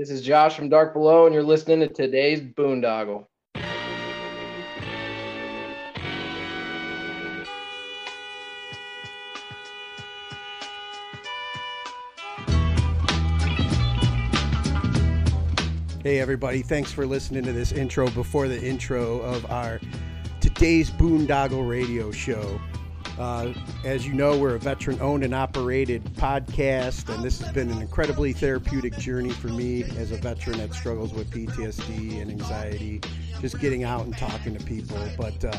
This is Josh from Dark Below, and you're listening to Today's Boondoggle. Hey everybody, thanks for listening to this intro before the intro of our Today's Boondoggle radio show. As you know, we're a veteran-owned and operated podcast, and this has been an incredibly therapeutic journey for me as a veteran that struggles with PTSD and anxiety, just getting out and talking to people. But it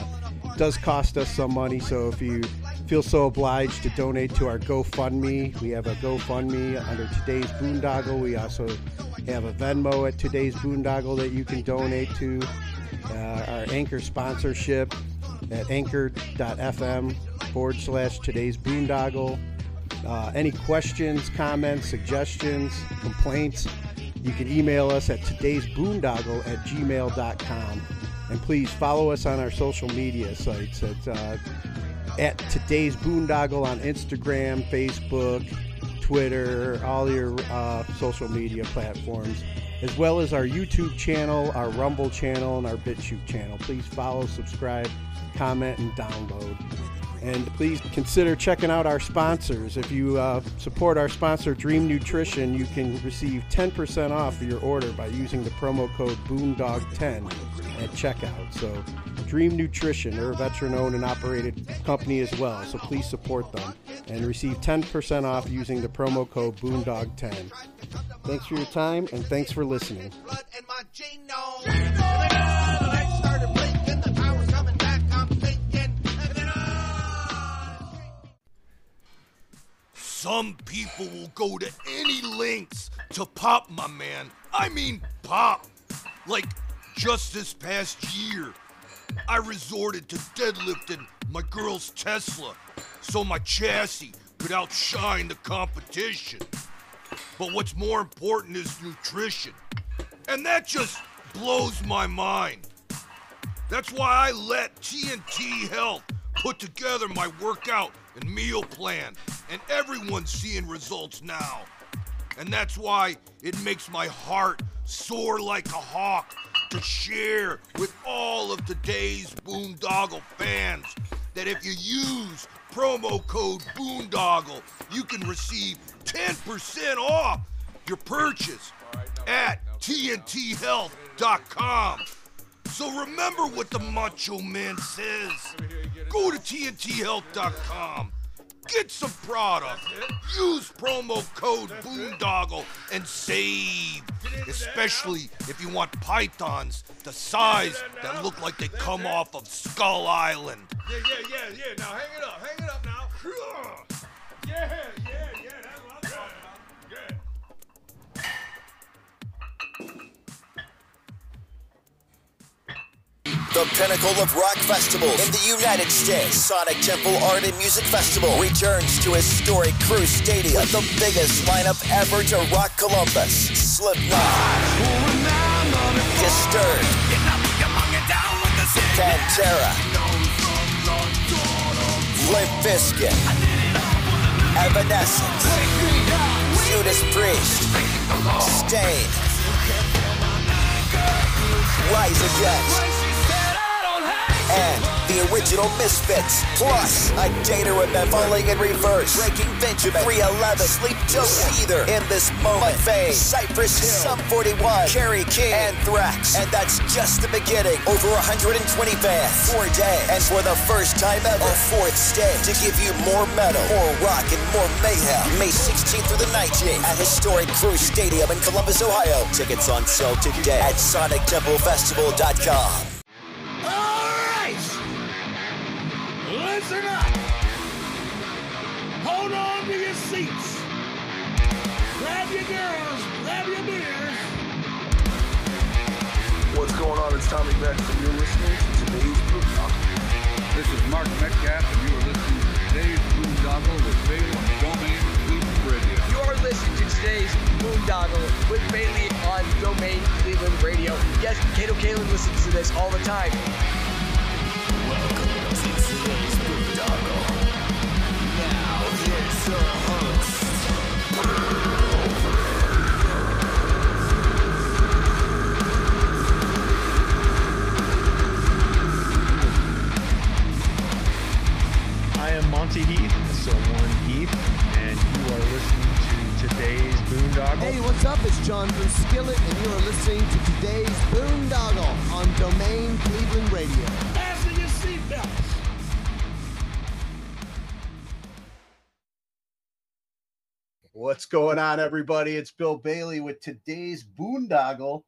does cost us some money, so if you feel so obliged to donate to our GoFundMe, we have a GoFundMe under Today's Boondoggle. We also have a Venmo at Today's Boondoggle that you can donate to. Our Anchor sponsorship at anchor.fm/Today's Boondoggle. Any questions, comments, suggestions, complaints, you can email us at todaysboondoggle@gmail.com. And please follow us on our social media sites at Today's Boondoggle on Instagram, Facebook, Twitter, all your social media platforms, as well as our YouTube channel, our Rumble channel, and our BitChute channel. Please follow, subscribe, comment, and download. And please consider checking out our sponsors. If you support our sponsor, Dream Nutrition, you can receive 10% off your order by using the promo code Boondog10 at checkout. So Dream Nutrition, they're a veteran-owned and operated company as well, so please support them and receive 10% off using the promo code Boondog10. Thanks for your time, and thanks for listening. Some people will go to any lengths to pop my man. I mean pop. Like just this past year, I resorted to deadlifting my girl's Tesla so my chassis could outshine the competition. But what's more important is nutrition. And that just blows my mind. That's why I let TNT Health put together my workout and meal plan, and everyone's seeing results now. And that's why it makes my heart soar like a hawk to share with all of Today's Boondoggle fans that if you use promo code Boondoggle, you can receive 10% off your purchase at TNTHealth.com. So remember what the Macho Man says. Go to TNTHealth.com, get some product, use promo code Boondoggle, and save. Especially if you want pythons the size that look like they come off of Skull Island. Yeah, now hang it up now. Yeah, that's what I'm talking about. The pinnacle of rock festivals in the United States, Sonic Temple Art and Music Festival, returns to historic Crew Stadium with the biggest lineup ever to rock Columbus. Slipknot, Disturbed, Pantera, Limp Bizkit, Evanescence, Judas Priest, Staind, Rise Against, and the original Misfits, plus a day to remember, Falling in Reverse, Breaking Benjamin, 311, Sleep Token, Either, In This Moment, Fade, Cypress Hill, Sum 41, Kerry King, Anthrax, and that's just the beginning. Over 120 fans, 4 days, and for the first time ever, a fourth stage to give you more metal, more rock, and more mayhem. May 16th through the 19th at historic Crew Stadium in Columbus, Ohio. Tickets on sale today at SonicTempleFestival.com. Listen up! Hold on to your seats. Grab your girls, grab your beers. What's going on? It's Tommy Metcalf, and you're listening to Today's Boondoggle. This is Mark Metcalf, and you are listening to Today's Boondoggle with Bailey on Domain Cleveland Radio. You are listening to Today's Boondoggle with Bailey on Domain Cleveland Radio. Yes, Kato Kalin listens to this all the time. Welcome to Today's Boondoggle. Now here's your host. Up, it's John from Skillet, and you are listening to Today's Boondoggle on Domain Cleveland Radio. Fasten your seatbelts. What's going on, everybody? It's Bill Bailey with Today's Boondoggle.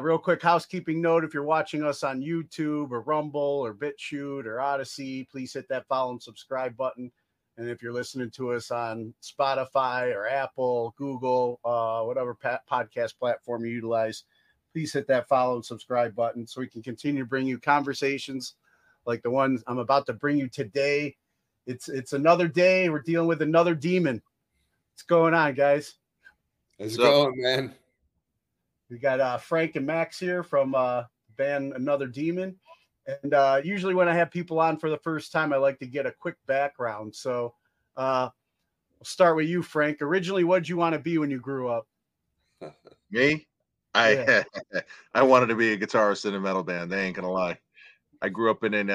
Real quick housekeeping note, if you're watching us on YouTube or Rumble or BitChute or Odyssey, please hit that follow and subscribe button. And if you're listening to us on Spotify or Apple, Google, whatever podcast platform you utilize, please hit that follow and subscribe button so we can continue to bring you conversations like the ones I'm about to bring you today. It's another day. We're dealing with another demon. What's going on, guys? How's it going, man? We got Frank and Max here from band Another Demon. And usually when I have people on for the first time, I like to get a quick background. So we'll start with you, Frank. Originally, what did you want to be when you grew up? Me? I wanted to be a guitarist in a metal band. They ain't going to lie. I grew up in an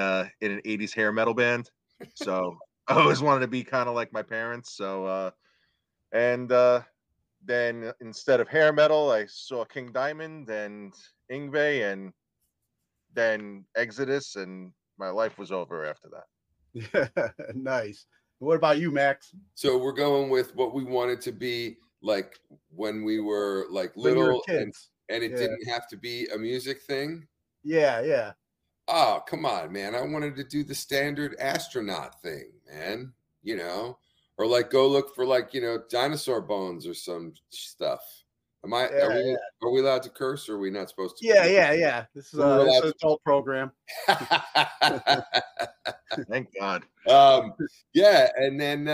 80s hair metal band. So I always wanted to be kind of like my parents. So then instead of hair metal, I saw King Diamond and Yngwie and then Exodus, and my life was over after that. Yeah, nice. What about you, Max? So we're going with what we wanted to be like when we were like little kids. And it didn't have to be a music thing. Yeah. Oh, come on, man. I wanted to do the standard astronaut thing, man, you know, or like go look for like, you know, dinosaur bones or some stuff. Are we allowed to curse, or are we not supposed to? Yeah. This is an adult program. Thank God. And then, then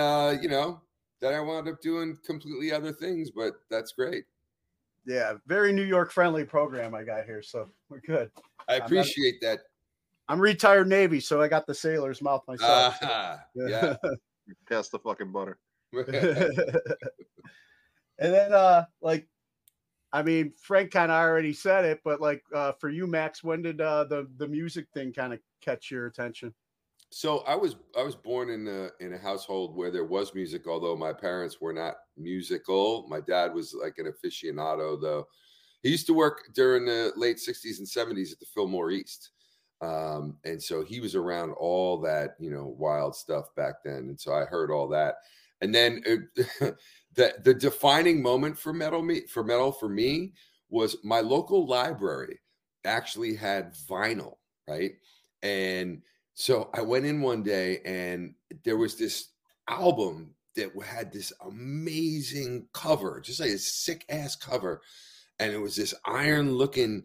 I wound up doing completely other things, but that's great. Yeah, very New York-friendly program I got here, so we're good. I appreciate that. I'm retired Navy, so I got the sailor's mouth myself. Yeah. Pass the fucking butter. And then, Frank kind of already said it, but for you, Max, when did the music thing kind of catch your attention? So I was born in a household where there was music, although my parents were not musical. My dad was like an aficionado, though. He used to work during the late 60s and 70s at the Fillmore East. And so he was around all that, you know, wild stuff back then. And so I heard all that. And then the defining moment for metal for me was my local library actually had vinyl, right? And so I went in one day, and there was this album that had this amazing cover, just like a sick ass cover, and it was this iron looking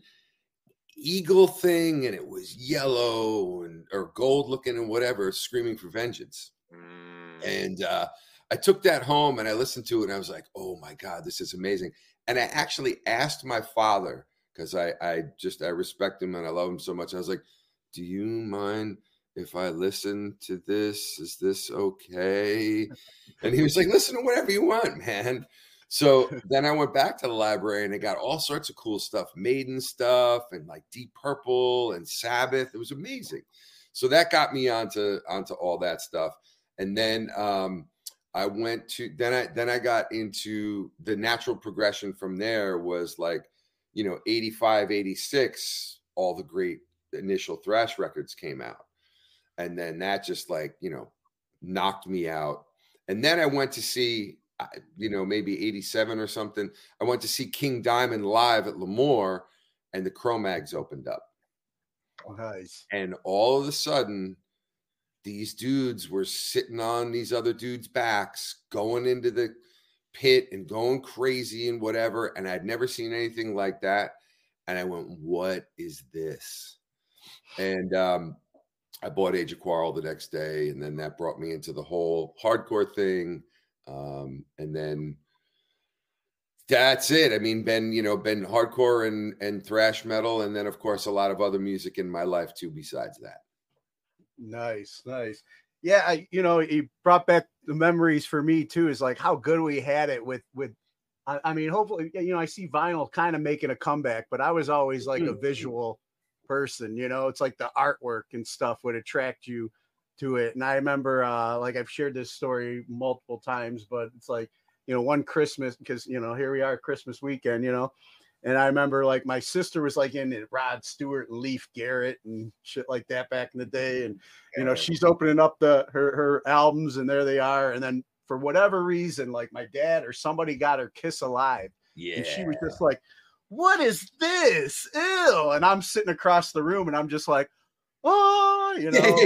eagle thing, and it was yellow or gold looking and whatever, screaming for vengeance. And I took that home and I listened to it, and I was like, oh my God, this is amazing. And I actually asked my father, because I respect him and I love him so much. I was like, do you mind if I listen to this? Is this okay? And he was like, listen to whatever you want, man. So then I went back to the library, and I got all sorts of cool stuff, Maiden stuff and like Deep Purple and Sabbath. It was amazing. So that got me onto all that stuff. And then, I got into the natural progression from there was like, you know, 85, 86, all the great initial thrash records came out. And then that just like, you know, knocked me out. And then I went to see, you know, maybe 87 or something. I went to see King Diamond live at Lemoore, and the Cro-Mags opened up. Nice. And all of a sudden, these dudes were sitting on these other dudes' backs, going into the pit and going crazy and whatever. And I'd never seen anything like that. And I went, what is this? And I bought Age of Quarrel the next day. And then that brought me into the whole hardcore thing. And then that's it. I mean, been hardcore and thrash metal. And then, of course, a lot of other music in my life, too, besides that. Nice. Yeah, he brought back the memories for me too. Is like how good we had it with. I mean, hopefully, you know, I see vinyl kind of making a comeback, but I was always like a visual person. You know, it's like the artwork and stuff would attract you to it. And I remember, I've shared this story multiple times, but it's like you know, one Christmas, because, you know, here we are Christmas weekend, you know, and I remember like my sister was like in Rod Stewart and Leaf Garrett and shit like that back in the day. And, you know, she's opening up her albums and there they are. And then for whatever reason, like my dad or somebody got her Kiss Alive. Yeah. And she was just like, what is this? Ew. And I'm sitting across the room and I'm just like, oh, you know,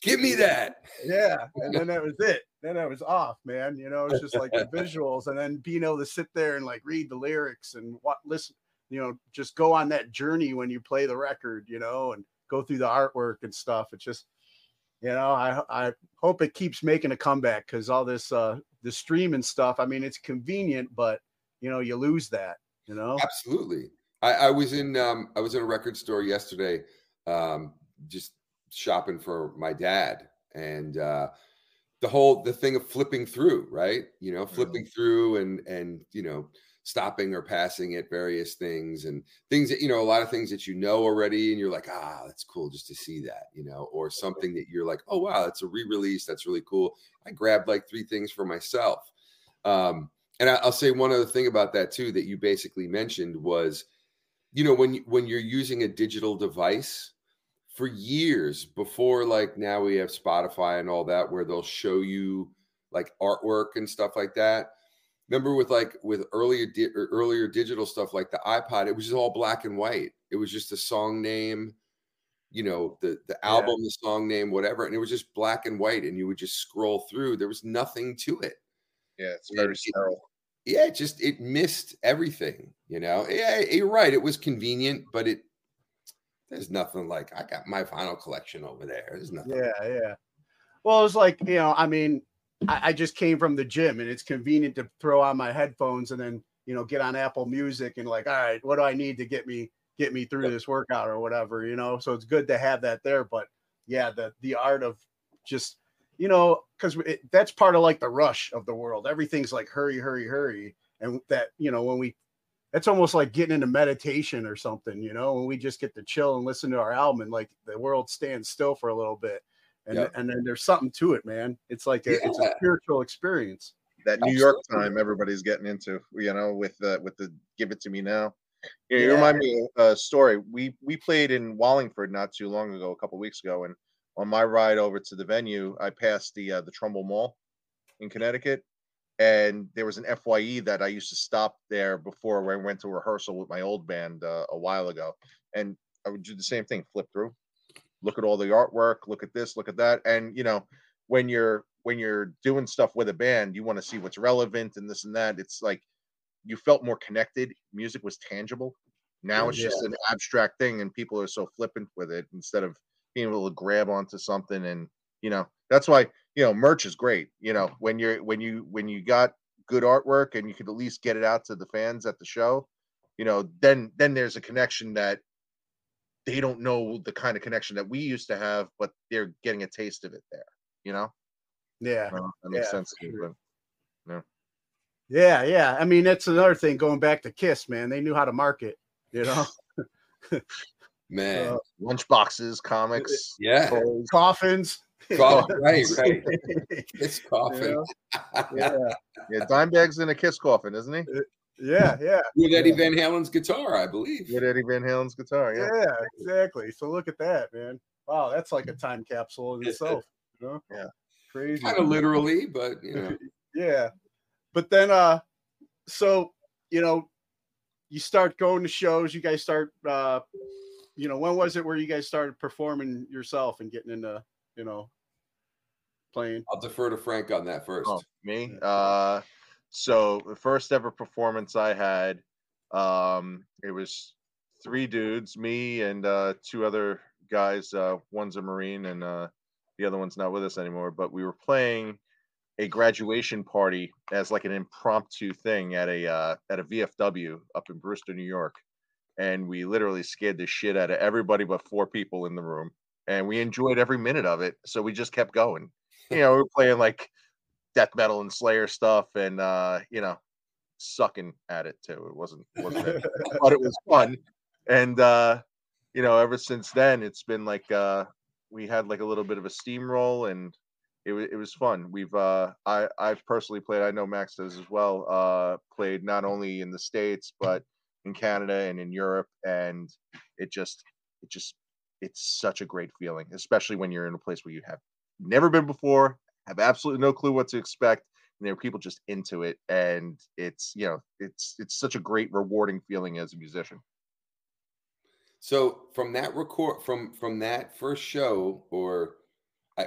give me that. Yeah. And then that was it. Then I was off, man. You know, it's just like the visuals and then being able to sit there and like read the lyrics and listen, you know, just go on that journey when you play the record, you know, and go through the artwork and stuff. It's just, you know, I hope it keeps making a comeback because all this, the stream and stuff, I mean, it's convenient, but you know, you lose that, you know? Absolutely. I was in a record store yesterday, just shopping for my dad and, the thing of flipping through, right? You know, flipping through and, you know, stopping or passing at various things and things that, you know, a lot of things that you know already and you're like, ah, that's cool just to see that, you know, or something that you're like, oh, wow, that's a re-release. That's really cool. I grabbed like 3 things for myself. And I'll say one other thing about that too, that you basically mentioned was, you know, when you're using a digital device, for years before, like now we have Spotify and all that, where they'll show you like artwork and stuff like that. Remember with earlier digital stuff, like the iPod, it was just all black and white. It was just a song name, you know, the album, the song name, whatever. And it was just black and white and you would just scroll through. There was nothing to it. Yeah. It's very sterile. Yeah. It missed everything, you know? Yeah. You're right. It was convenient, but there's nothing like I got my vinyl collection over there. There's nothing. Yeah. Well, it's like, you know, I mean, I just came from the gym and it's convenient to throw on my headphones and then, you know, get on Apple Music and like, all right, what do I need to get me through this workout or whatever, you know? So it's good to have that there. But yeah, the art of just, you know, because that's part of like the rush of the world. Everything's like hurry, hurry, hurry. And that, you know, that's almost like getting into meditation or something, you know, when we just get to chill and listen to our album and like the world stands still for a little bit. And then there's something to it, man. It's like it's a spiritual experience. That New York time everybody's getting into, you know, with the give it to me now. You remind me of a story. We played in Wallingford not too long ago, a couple of weeks ago. And on my ride over to the venue, I passed the Trumbull Mall in Connecticut. And there was an FYE that I used to stop there before when I went to rehearsal with my old band a while ago. And I would do the same thing, flip through, look at all the artwork, look at this, look at that. And, you know, when you're doing stuff with a band, you want to see what's relevant and this and that. It's like you felt more connected. Music was tangible. Now it's just an abstract thing and people are so flippant with it instead of being able to grab onto something. And, you know, that's why, you know, merch is great. You know, when you got good artwork and you could at least get it out to the fans at the show, you know, then there's a connection that they don't know, the kind of connection that we used to have, but they're getting a taste of it there, you know? Yeah. That makes sense to me, but, no. Yeah. I mean, that's another thing going back to Kiss, man. They knew how to market, you know? Man. Lunchboxes, comics. Yeah. Coffins. Right. Kiss coffin. Yeah. Dime bag's in a Kiss coffin, isn't he? Yeah. With Eddie Van Halen's guitar, I believe. With Eddie Van Halen's guitar, yeah, exactly. So look at that, man. Wow, that's like a time capsule in itself. You know? Yeah, crazy. Kind of literally, but you know. Yeah, but then so you know, you start going to shows. You guys start, you know, when was it where you guys started performing yourself and getting into, you know, playing? I'll defer to Frank on that first. Oh, me? So the first ever performance I had, it was 3 dudes, me and 2 other guys. One's a Marine and the other one's not with us anymore. But we were playing a graduation party as like an impromptu thing at a VFW up in Brewster, New York. And we literally scared the shit out of everybody but 4 people in the room. And we enjoyed every minute of it. So we just kept going. You know, we were playing like death metal and Slayer stuff and, you know, sucking at it too. It wasn't but it was fun. And, you know, ever since then, it's been like we had like a little bit of a steamroll and it was fun. We've I've personally played, I know Max does as well, played not only in the States but in Canada and in Europe, and it just it's such a great feeling, especially when you're in a place where you have never been before, have absolutely no clue what to expect, and there are people just into it, and it's, you know, it's such a great rewarding feeling as a musician. So from that record, from that first show, or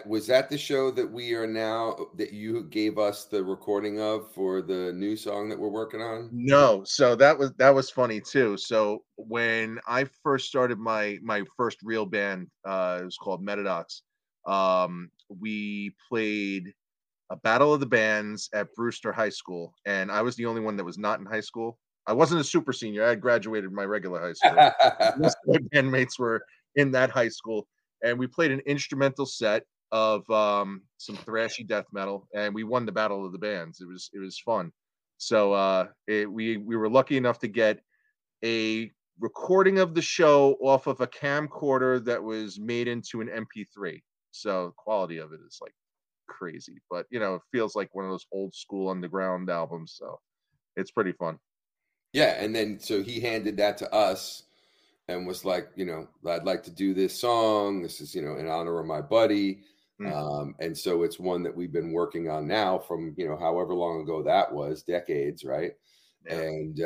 was that the show that we are now, that you gave us the recording of for the new song that we're working on? No. So that was funny too. So when I first started my first real band, it was called Metadox. We played a Battle of the Bands at Brewster High School, and I was the only one that was not in high school. I wasn't a super senior. I had graduated my regular high school. Most of my bandmates were in that high school, and we played an instrumental set of some thrashy death metal, and we won the Battle of the Bands. It was fun. So we were lucky enough to get a recording of the show off of a camcorder that was made into an MP3. So the quality of it is like crazy, but you know, it feels like one of those old school underground albums. So it's pretty fun. Yeah, and then so he handed that to us and was like, you know, I'd like to do this song. This is, you know, in honor of my buddy. Mm-hmm. And so it's one that we've been working on now from, you know, however long ago that was, decades, right? Yeah. And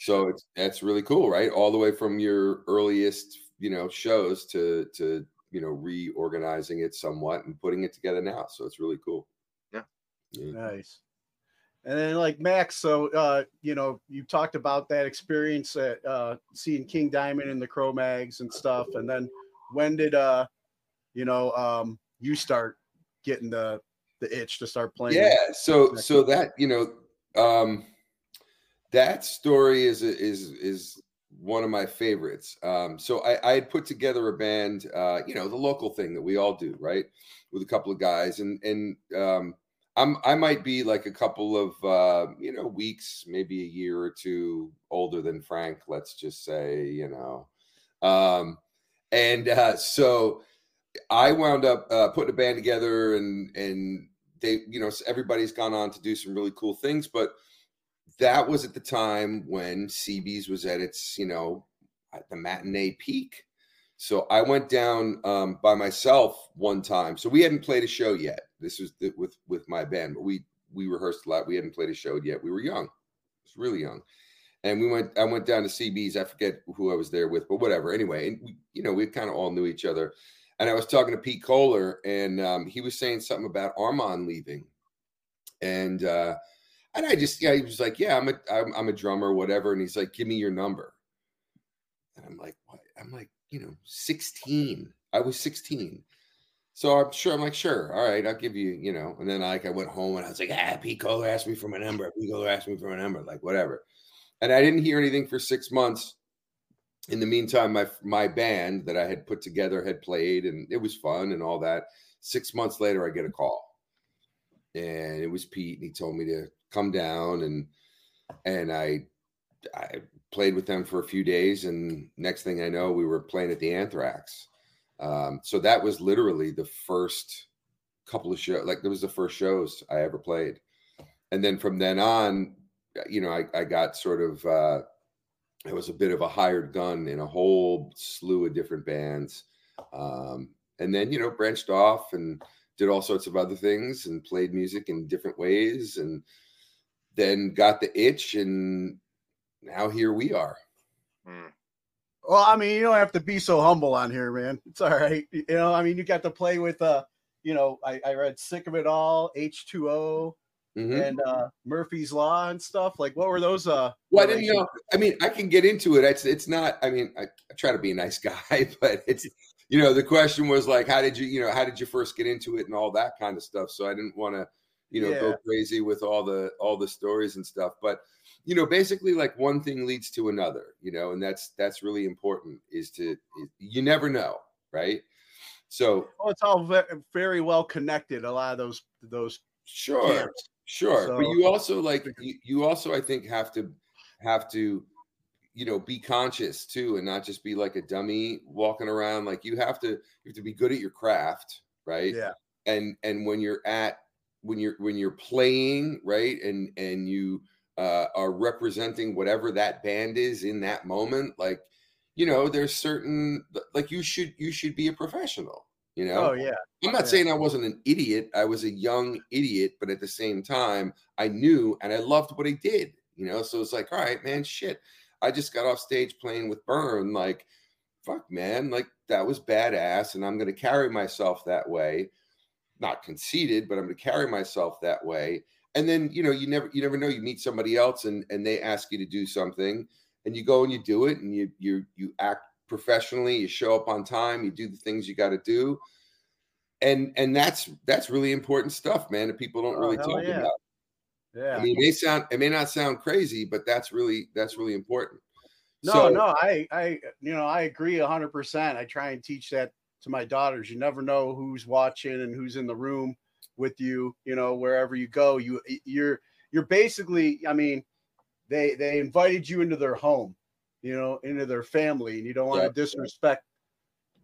so that's really cool, right? All the way from your earliest, you know, shows to you know, reorganizing it somewhat and putting it together now. So it's really cool. Yeah. Yeah. Nice. And then, like Max, so you know, you talked about that experience at seeing King Diamond and the Cro-Mags and stuff. And then, when did you start getting the itch to start playing? Yeah, so that, you know, that story is one of my favorites. So I had put together a band, you know, the local thing that we all do, right, with a couple of guys, and I might be like a couple of, you know, weeks, maybe a year or two older than Frank, let's just say, you know. So I wound up putting a band together, and they, you know, everybody's gone on to do some really cool things. But that was at the time when CB's was at its, you know, at the matinee peak. So I went down by myself one time. So we hadn't played a show yet. This was with my band, but we rehearsed a lot. We hadn't played a show yet. We were young. It was really young. And I went down to CB's. I forget who I was there with, but whatever. Anyway, and we, you know, we kind of all knew each other. And I was talking to Pete Koller, and he was saying something about Armand leaving. And I just, yeah, he was like, yeah, I'm a drummer, whatever. And he's like, give me your number. And I'm like, what? I'm like, you know, 16. I was 16. So I'm like, sure. All right, I'll give you, you know. And then I went home and I was like, Pete Koller asked me for my number. Pete Koller asked me for my number, like whatever. And I didn't hear anything for 6 months. In the meantime, my band that I had put together had played, and it was fun and all that. 6 months later, I get a call. And it was Pete, and he told me to come down, and I played with them for a few days, and next thing I know, we were playing at the Anthrax. So that was literally the first couple of shows, like that was the first shows I ever played. And then from then on, you know, I got sort of, I was a bit of a hired gun in a whole slew of different bands. And then, you know, branched off and did all sorts of other things and played music in different ways, and then got the itch, and now here we are. Well, I mean, you don't have to be so humble on here, man. It's all right. You know, I mean, you got to play with, you know, I read Sick of It All, H2O, mm-hmm. and Murphy's Law and stuff. Like, what were those? Well, I didn't know. I mean, I can get into it. It's not, I mean, I try to be a nice guy, but it's, you know, the question was like, how did you first get into it and all that kind of stuff? So I didn't want to, you know, go crazy with all the stories and stuff. But, you know, basically like one thing leads to another, you know, and that's really important is you never know. Right. So it's all very well connected. A lot of those. Sure. Camps. Sure. So, but you also like, you also, I think have to, you know, be conscious too, and not just be like a dummy walking around. Like you have to be good at your craft. Right. Yeah. and when you're playing, right, and you are representing whatever that band is in that moment, like, you know, there's certain, like, you should be a professional, you know. Oh yeah. I'm not saying I wasn't an idiot. I was a young idiot, but at the same time, I knew and I loved what I did, you know. So it's like, all right, man, shit. I just got off stage playing with Burn, like, fuck, man, like, that was badass, and I'm going to carry myself that way. Not conceited, but I'm going to carry myself that way. And then, you know, you never know. You meet somebody else and they ask you to do something, and you go and you do it, and you act professionally, you show up on time, you do the things you got to do. And that's really important stuff, man, that people don't really talk about. Yeah. I mean, it may not sound crazy, but that's really important. I agree 100%. I try and teach that to my daughters. You never know who's watching and who's in the room with you, you know, wherever you go, you're basically, I mean, they invited you into their home, you know, into their family, and you don't want to disrespect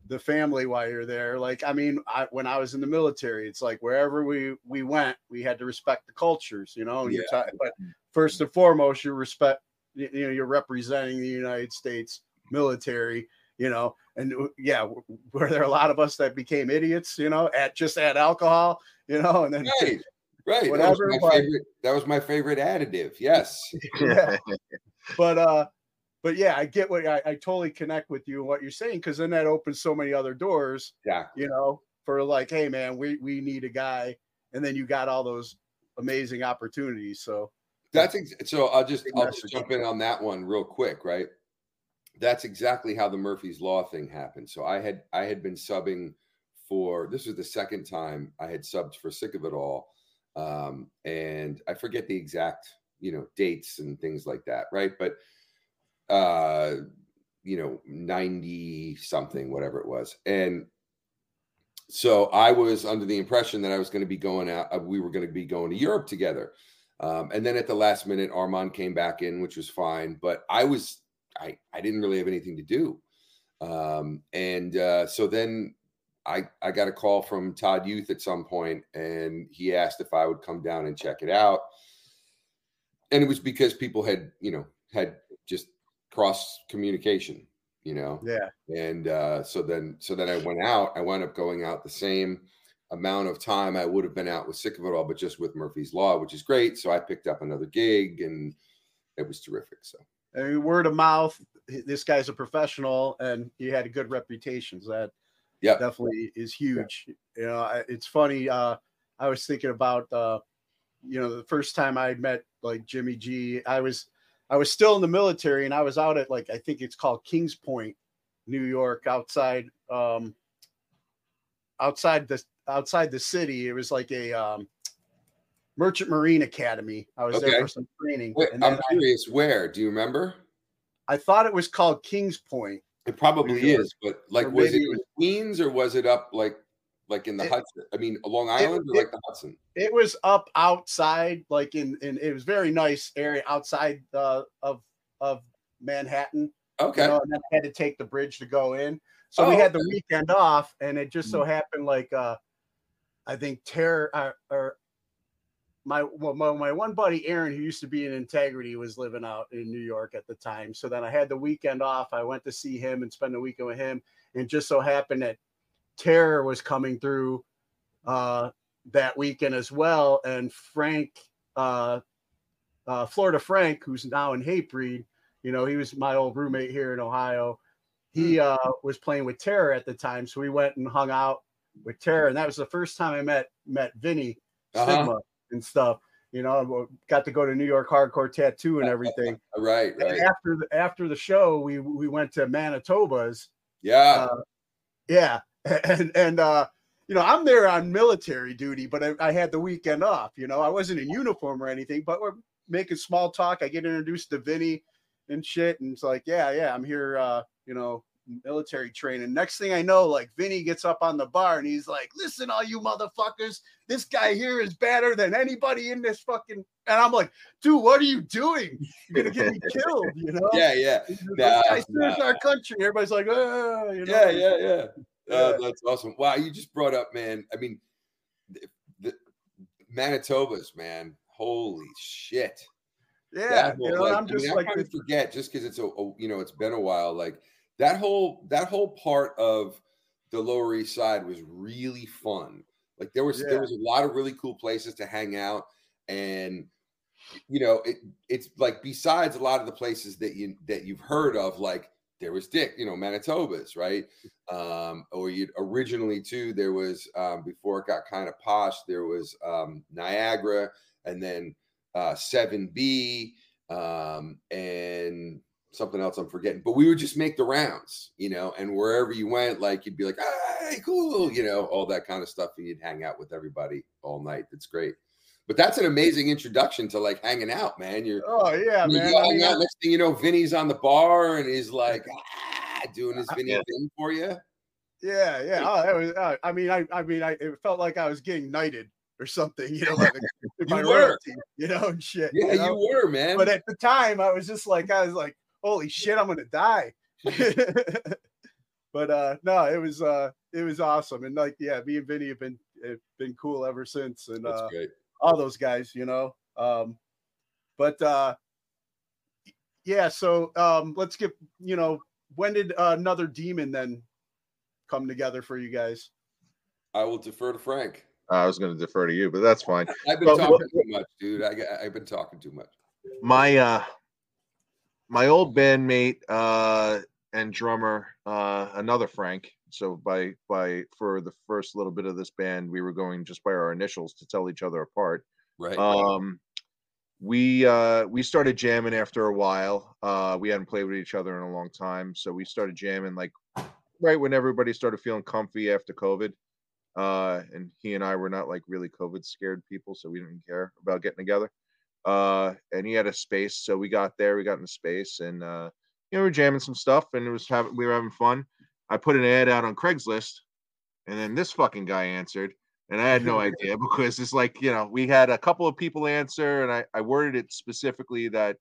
the family while you're there. Like, I mean, when I was in the military, it's like wherever we went, we had to respect the cultures, you know, and but first and foremost, you're representing the United States military, you know, and were there a lot of us that became idiots, you know, at alcohol, you know, and then right. Whatever. That was my favorite additive. Yes. Yeah. But yeah, I get what I totally connect with you and what you're saying, because then that opens so many other doors, you know, for like, hey man, we need a guy, and then you got all those amazing opportunities. So I'll just jump in on that one real quick, right? That's exactly how the Murphy's Law thing happened. So I had been subbing for, this was the second time I had subbed for Sick of It All, and I forget the exact, you know, dates and things like that, right? But 90 something, whatever it was, and so I was under the impression that I was going to be going out. We were going to be going to Europe together. And then at the last minute, Armand came back in, which was fine, but I didn't really have anything to do. So then I got a call from Todd Youth at some point, and he asked if I would come down and check it out. And it was because people had just cross communication, you know? Yeah. And, so then I went out, I wound up going out the same amount of time I would have been out with Sick of It All, but just with Murphy's Law, which is great. So I picked up another gig, and it was terrific. So, I mean, word of mouth, this guy's a professional, and he had a good reputation. So that definitely is huge. Yep. You know, it's funny. I was thinking about, you know, the first time I met like Jimmy G, I was still in the military, and I was out at, like, I think it's called Kings Point, New York, outside the city. It was like a Merchant Marine Academy. I was there for some training. Wait, and I'm curious, where? Do you remember? I thought it was called Kings Point. It probably is, but like, was it in Queens, or was it up like in the Hudson? I mean, Long Island, or like the Hudson? It was up outside, like in it was very nice area outside of Manhattan. Okay. You know, and then I had to take the bridge to go in. So we had the weekend off, and it just so happened, like, I think my one buddy Aaron, who used to be in Integrity, was living out in New York at the time. So then I had the weekend off. I went to see him and spend the weekend with him, and just so happened that Terror was coming through that weekend as well. And Frank, Florida Frank, who's now in Hatebreed, you know, he was my old roommate here in Ohio. He was playing with Terror at the time. So we went and hung out with Terror. And that was the first time I met Vinny Stigma and stuff, you know. Got to go to New York Hardcore Tattoo and everything. Right. And after the show, we went to Manitoba's. Yeah. And you know, I'm there on military duty, but I had the weekend off, you know. I wasn't in uniform or anything, but we're making small talk. I get introduced to Vinny and shit, and it's like, I'm here, you know, military training. Next thing I know, like, Vinny gets up on the bar, and he's like, listen, all you motherfuckers, this guy here is better than anybody in this fucking, and I'm like, dude, what are you doing? You're gonna get me killed, you know? This guy serves our country. Everybody's like, you know? That's awesome. Wow, you just brought up, man. I mean, the Manitobas, man. Holy shit. Yeah. Whole, you know, like, I'm just I kind of forget just because it's a you know, it's been a while. Like that whole part of the Lower East Side was really fun. Like there was a lot of really cool places to hang out, and you know, it's like besides a lot of the places that you've heard of, like there was Dick, you know, Manitoba's, right? Or you'd originally too, there was before it got kind of posh, there was Niagara, and then 7B, and something else I'm forgetting, but we would just make the rounds, you know, and wherever you went, like you'd be like, hey, cool, you know, all that kind of stuff, and you'd hang out with everybody all night. That's great. But that's an amazing introduction to like hanging out, man. You're hanging out. Next thing you know, Vinny's on the bar and he's like doing his Vinny thing for you. Yeah, yeah. Oh, that was. It felt like I was getting knighted or something. You know, like my royalty. You know, and shit. Yeah, you know? You were, man. But at the time, I was like, holy shit, I'm gonna die. But no, it was awesome, and like yeah, me and Vinny have been cool ever since. And that's great. All those guys, you know. So let's get, you know, when did Another Demon then come together for you guys? I will defer to Frank. I was going to defer to you, but that's fine. I've been talking too much. My old bandmate and drummer, another Frank. So by for the first little bit of this band, we were going just by our initials to tell each other apart. Right. We started jamming after a while. We hadn't played with each other in a long time, so we started jamming like right when everybody started feeling comfy after COVID. And he and I were not like really COVID scared people, so we didn't care about getting together. And he had a space, so we got into space, and you know, we were jamming some stuff, and we were having fun. I put an ad out on Craigslist, and then this fucking guy answered, and I had no idea, because it's like, you know, we had a couple of people answer, and I worded it specifically that,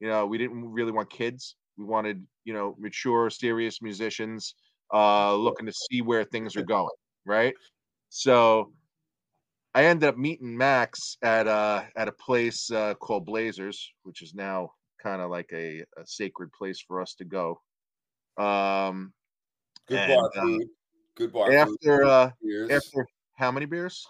you know, we didn't really want kids. We wanted, you know, mature, serious musicians looking to see where things are going, right? So I ended up meeting Max at a place called Blazers, which is now kind of like a sacred place for us to go. Good bar food. After how many beers?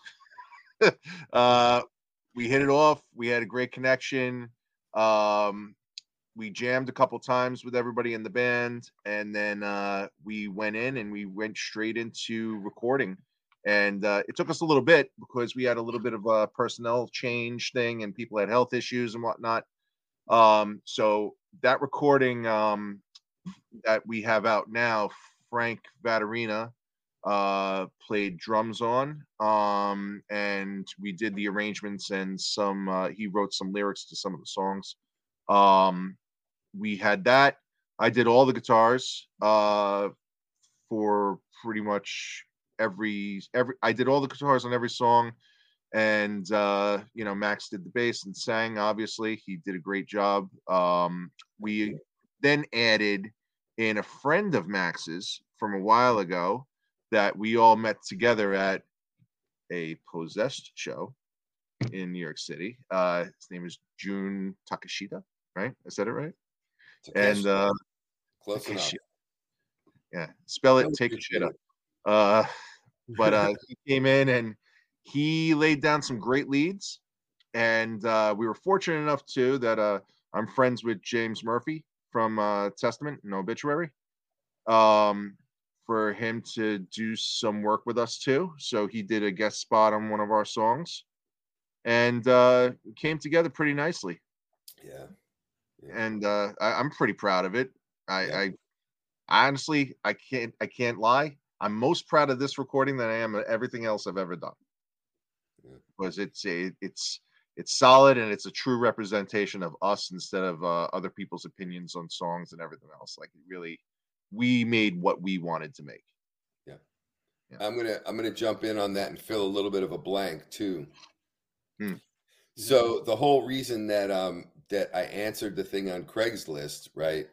We hit it off. We had a great connection. We jammed a couple times with everybody in the band, and then we went straight into recording. And it took us a little bit because we had a little bit of a personnel change thing, and people had health issues and whatnot. So that recording that we have out now, Frank Vaterina played drums on, and we did the arrangements, and some he wrote some lyrics to some of the songs. We had that. I did all the guitars for pretty much every. I did all the guitars on every song, and you know, Max did the bass and sang. Obviously, he did a great job. We then added in a friend of Max's from a while ago that we all met together at a Possessed show in New York City. His name is Jun Takeshita, right? I said it right? And close enough. Yeah, spell it, take a shit up. But he came in and he laid down some great leads, and we were fortunate enough too that I'm friends with James Murphy from Testament and Obituary, for him to do some work with us too. So he did a guest spot on one of our songs, and came together pretty nicely. Yeah. And I'm pretty proud of it. I honestly, I can't lie. I'm most proud of this recording than I am of everything else I've ever done. Yeah. Because it's solid, and it's a true representation of us instead of other people's opinions on songs and everything else. Like, really, we made what we wanted to make. Yeah. Yeah. I'm gonna jump in on that and fill a little bit of a blank too. Hmm. So the whole reason that I answered the thing on Craigslist, right,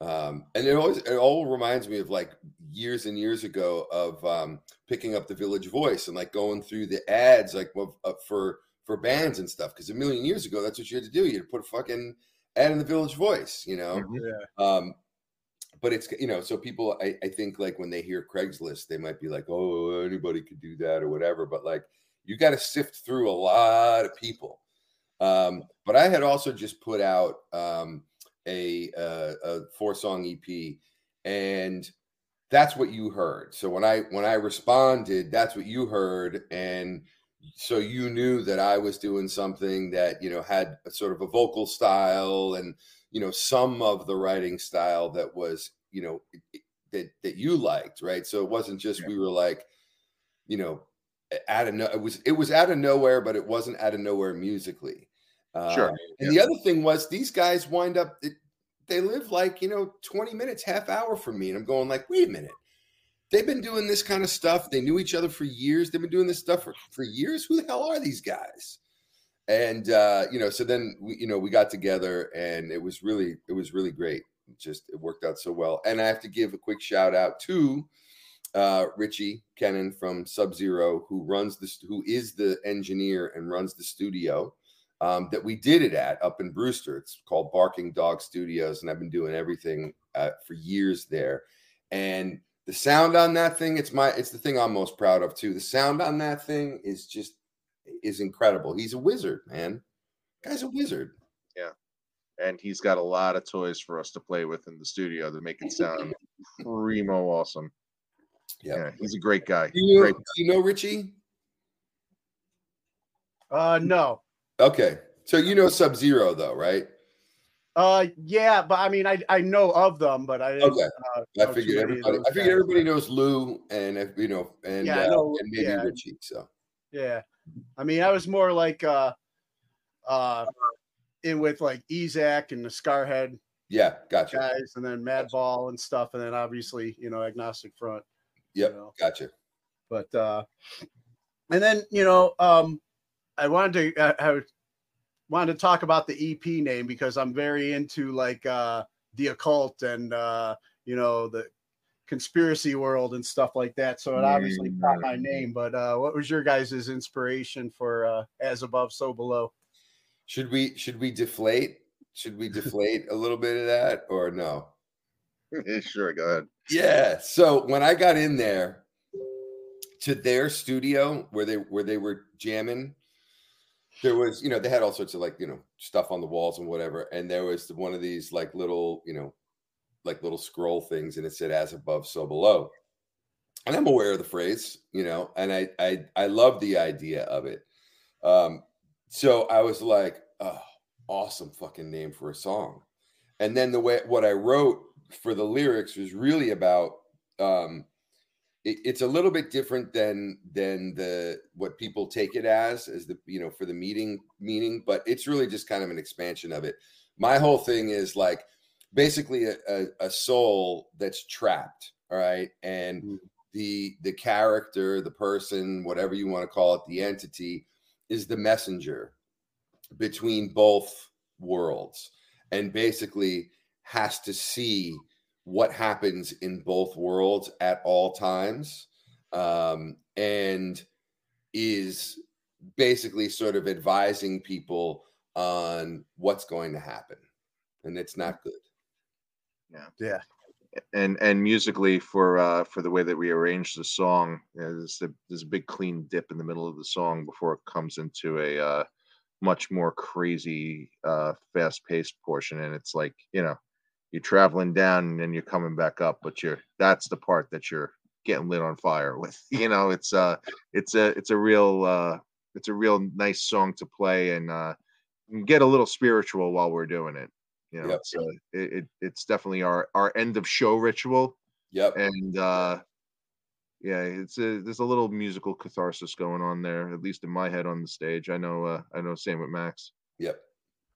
And it all reminds me of like years and years ago of picking up the Village Voice and like going through the ads like for bands and stuff, because a million years ago that's what you had to do. You had to put a fucking ad in the Village Voice, you know. Yeah. But it's, you know, so people I think like when they hear Craigslist they might be like, oh, anybody could do that or whatever, but like you got to sift through a lot of people. But I had also just put out a 4-song EP, and that's what you heard. So when I responded, that's what you heard, and so you knew that I was doing something that, you know, had a sort of a vocal style and, you know, some of the writing style that was, you know, that you liked, right? So it wasn't just we were like, you know, it was out of nowhere, but it wasn't out of nowhere musically. Sure. And the other thing was these guys wind up, they live like, you know, 20 minutes, half hour from me. And I'm going like, wait a minute. They've been doing this kind of stuff. They knew each other for years. They've been doing this stuff for years. Who the hell are these guys? And, you know, so then, we got together and it was really great. It worked out so well. And I have to give a quick shout out to Richie Kennan from Sub-Zero, who is the engineer and runs the studio that we did it at up in Brewster. It's called Barking Dog Studios. And I've been doing everything for years there. And the sound on that thing, it's the thing I'm most proud of too. The sound on that thing is incredible. He's a wizard, man. Guy's a wizard. Yeah. And he's got a lot of toys for us to play with in the studio to make it sound primo awesome. Yep. Yeah. He's a great guy. Do you know Richie? No. Okay. So you know Sub-Zero though, right? Yeah, but I mean, I know of them, but I didn't, I figured everybody knows Lou and, you know, and, yeah, know, and maybe Richie. So yeah, I mean, I was more like in with like Ezak and the Scarhead. Yeah, gotcha. Guys, and then Madball and stuff, and then obviously, you know, Agnostic Front. Yep, you know. Gotcha. But and then, you know, I wanted to wanted to talk about the EP name because I'm very into like the occult and you know, the conspiracy world and stuff like that. So it obviously caught my name. But what was your guys' inspiration for As Above, So Below? Should we deflate? Should we deflate a little bit of that or no? Sure, go ahead. Yeah. So when I got in there to their studio where they were jamming. There was, you know, they had all sorts of like, you know, stuff on the walls and whatever. And there was one of these like little, you know, like little scroll things. And it said, As Above, So Below. And I'm aware of the phrase, you know, and I love the idea of it. So I was like, oh, awesome fucking name for a song. And then what I wrote for the lyrics was really about, it's a little bit different than what people take it as the, you know, for the meaning, but it's really just kind of an expansion of it. My whole thing is like basically a soul that's trapped, all right, and the character, the person, whatever you want to call it, the entity is the messenger between both worlds, and basically has to see what happens in both worlds at all times, and is basically sort of advising people on what's going to happen. And it's not good. Yeah. And musically for the way that we arranged the song, you know, there's a big clean dip in the middle of the song before it comes into a much more crazy, fast-paced portion. And it's like, you know, you're traveling down and then you're coming back up, but that's the part that you're getting lit on fire with, you know. It's a real nice song to play and get a little spiritual while we're doing it, you know. Yep. So it's definitely our end of show ritual. Yep. And yeah, there's a little musical catharsis going on there, at least in my head on the stage. I know same with Max. Yep.